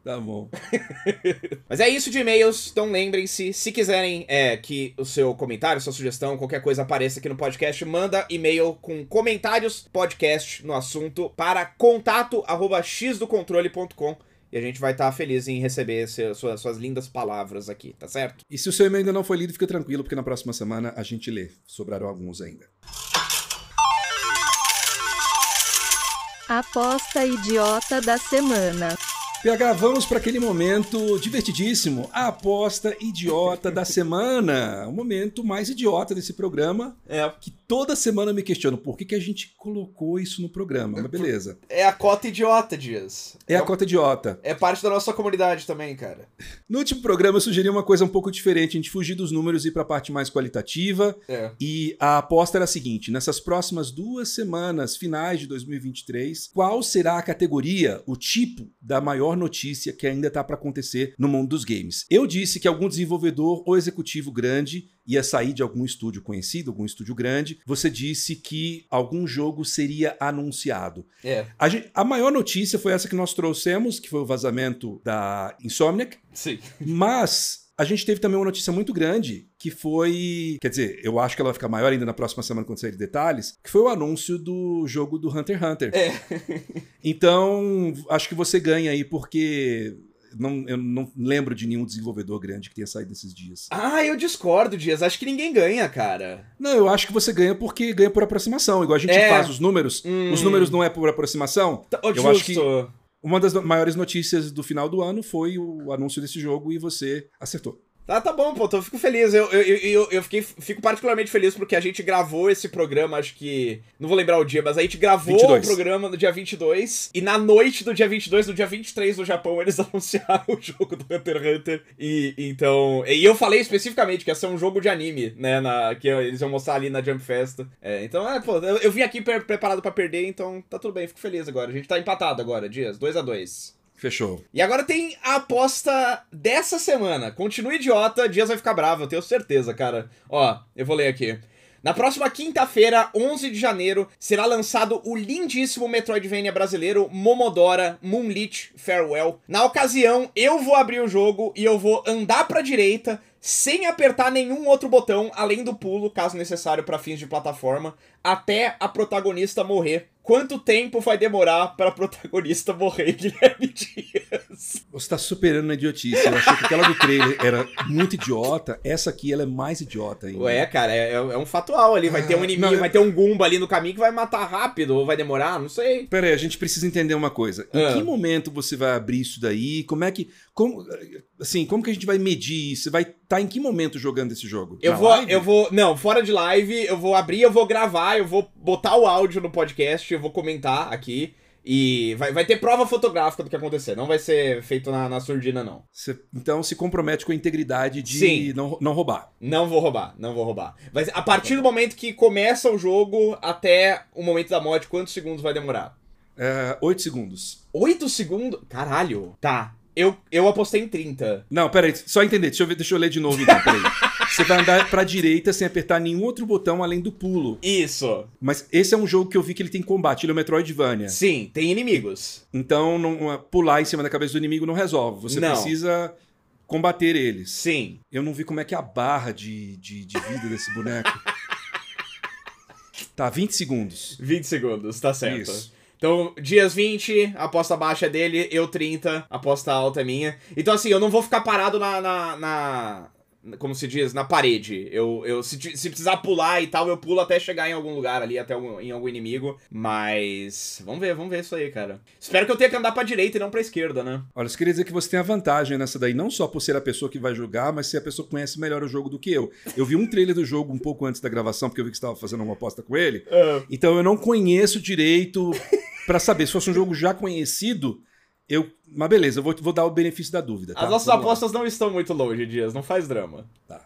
Tá bom. Mas é isso de e-mails, então lembrem-se, se quiserem é, que o seu comentário, sua sugestão, qualquer coisa apareça aqui no podcast, manda e-mail com comentários, podcast no assunto, para contato arroba x do controle ponto com. E a gente vai estar feliz em receber suas, suas lindas palavras aqui, tá certo? E se o seu e-mail ainda não foi lido, fica tranquilo, porque na próxima semana a gente lê. Sobraram alguns ainda. Aposta idiota da semana. P H, vamos para aquele momento divertidíssimo, a aposta idiota da semana. O momento mais idiota desse programa, é que toda semana eu me questiono por que, que a gente colocou isso no programa, mas beleza. É a cota idiota, Dias. É a cota idiota. É parte da nossa comunidade também, cara. No último programa eu sugeri uma coisa um pouco diferente, a gente fugir dos números e ir pra parte mais qualitativa. É. E a aposta era a seguinte, nessas próximas duas semanas, finais de dois mil e vinte e três, qual será a categoria, o tipo da maior notícia que ainda tá pra acontecer no mundo dos games? Eu disse que algum desenvolvedor ou executivo grande ia sair de algum estúdio conhecido, algum estúdio grande, você disse que algum jogo seria anunciado. É. A, gente, a maior notícia foi essa que nós trouxemos, que foi o vazamento da Insomniac. Sim. Mas a gente teve também uma notícia muito grande, que foi... Quer dizer, eu acho que ela vai ficar maior ainda na próxima semana quando sair de detalhes, que foi o anúncio do jogo do Hunter x Hunter. É. Então, acho que você ganha aí, porque... Não, eu não lembro de nenhum desenvolvedor grande que tenha saído esses dias. Ah, eu discordo, Dias. Acho que ninguém ganha, cara. Não, eu acho que você ganha porque ganha por aproximação. Igual a gente é. faz os números. Hum. Os números não é por aproximação. T- oh, eu justo. acho que uma das no- maiores notícias do final do ano foi o anúncio desse jogo e você acertou. Ah, tá bom, pô, então eu fico feliz, eu, eu, eu, eu fiquei, fico particularmente feliz porque a gente gravou esse programa, acho que, não vou lembrar o dia, mas a gente gravou vinte e dois. O programa no dia vinte e dois, e na noite do dia vinte e dois, no dia vinte e três no Japão, eles anunciaram o jogo do Hunter x Hunter, e então, e eu falei especificamente que ia ser um jogo de anime, né, na, que eles iam mostrar ali na Jump Festa, é, então, é, pô, eu, eu vim aqui pre- preparado pra perder, então tá tudo bem, fico feliz agora, a gente tá empatado agora, Dias, dois a dois. Fechou. E agora tem a aposta dessa semana. Continua idiota, Dias vai ficar bravo, eu tenho certeza, cara. Ó, eu vou ler aqui. Na próxima quinta-feira, onze de janeiro, será lançado o lindíssimo Metroidvania brasileiro Momodora Moonlit Farewell. Na ocasião, eu vou abrir o jogo e eu vou andar pra direita sem apertar nenhum outro botão, além do pulo, caso necessário pra fins de plataforma, até a protagonista morrer. Quanto tempo vai demorar pra protagonista morrer, Guilherme Dias? Você tá superando a idiotice. Eu achei que aquela do trailer era muito idiota. Essa aqui, ela é mais idiota ainda. Ué, cara, é, é um fatual ali. Vai ah, ter um inimigo, não, vai eu... ter um Goomba ali no caminho que vai matar rápido ou vai demorar, não sei. Pera aí, a gente precisa entender uma coisa. Em ah. que momento você vai abrir isso daí? Como é que... Como, assim, como que a gente vai medir isso? Você vai estar tá em que momento jogando esse jogo? Eu vou, eu vou... Não, fora de live, eu vou abrir, eu vou gravar, eu vou botar o áudio no podcast... Eu vou comentar aqui e vai, vai ter prova fotográfica do que acontecer. Não vai ser feito na, na surdina, não. Cê, então se compromete com a integridade de não, não roubar. Não vou roubar, não vou roubar. Mas a partir do momento que começa o jogo até o momento da morte, quantos segundos vai demorar? É, oito segundos. Oito segundos? Caralho. Tá. Eu, eu apostei em trinta. Não, peraí, só entender. Deixa eu, ver, deixa eu ler de novo então, peraí. Você vai andar pra direita sem apertar nenhum outro botão além do pulo. Isso. Mas esse é um jogo que eu vi que ele tem combate. Ele é o Metroidvania. Sim, tem inimigos. Então, não, pular em cima da cabeça do inimigo não resolve. Você não. precisa combater eles. Sim. Eu não vi como é que é a barra de, de, de vida desse boneco. Tá, vinte segundos. vinte segundos, tá certo. Isso. Então, Dias vinte, aposta baixa é dele, eu trinta, aposta alta é minha. Então, assim, eu não vou ficar parado na... na, na como se diz? Na parede. Eu, eu, se, se precisar pular e tal, eu pulo até chegar em algum lugar ali, até algum, em algum inimigo. Mas... Vamos ver, vamos ver isso aí, cara. Espero que eu tenha que andar pra direita e não pra esquerda, né? Olha, isso queria dizer que você tem a vantagem nessa daí. Não só por ser a pessoa que vai jogar, mas ser a pessoa que conhece melhor o jogo do que eu. Eu vi um trailer do jogo um pouco antes da gravação, porque eu vi que você estava fazendo uma aposta com ele. Uhum. Então eu não conheço direito pra saber. Se fosse um jogo já conhecido... Eu, mas beleza, eu vou, vou dar o benefício da dúvida. Tá? As nossas Vamos apostas lá. Não estão muito longe, Dias. Não faz drama. Tá.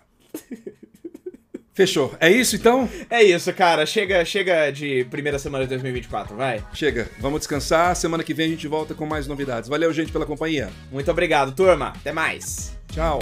Fechou. É isso, então? É isso, cara. Chega, chega de primeira semana de dois mil e vinte e quatro, vai. Chega. Vamos descansar. Semana que vem a gente volta com mais novidades. Valeu, gente, pela companhia. Muito obrigado, turma. Até mais. Tchau.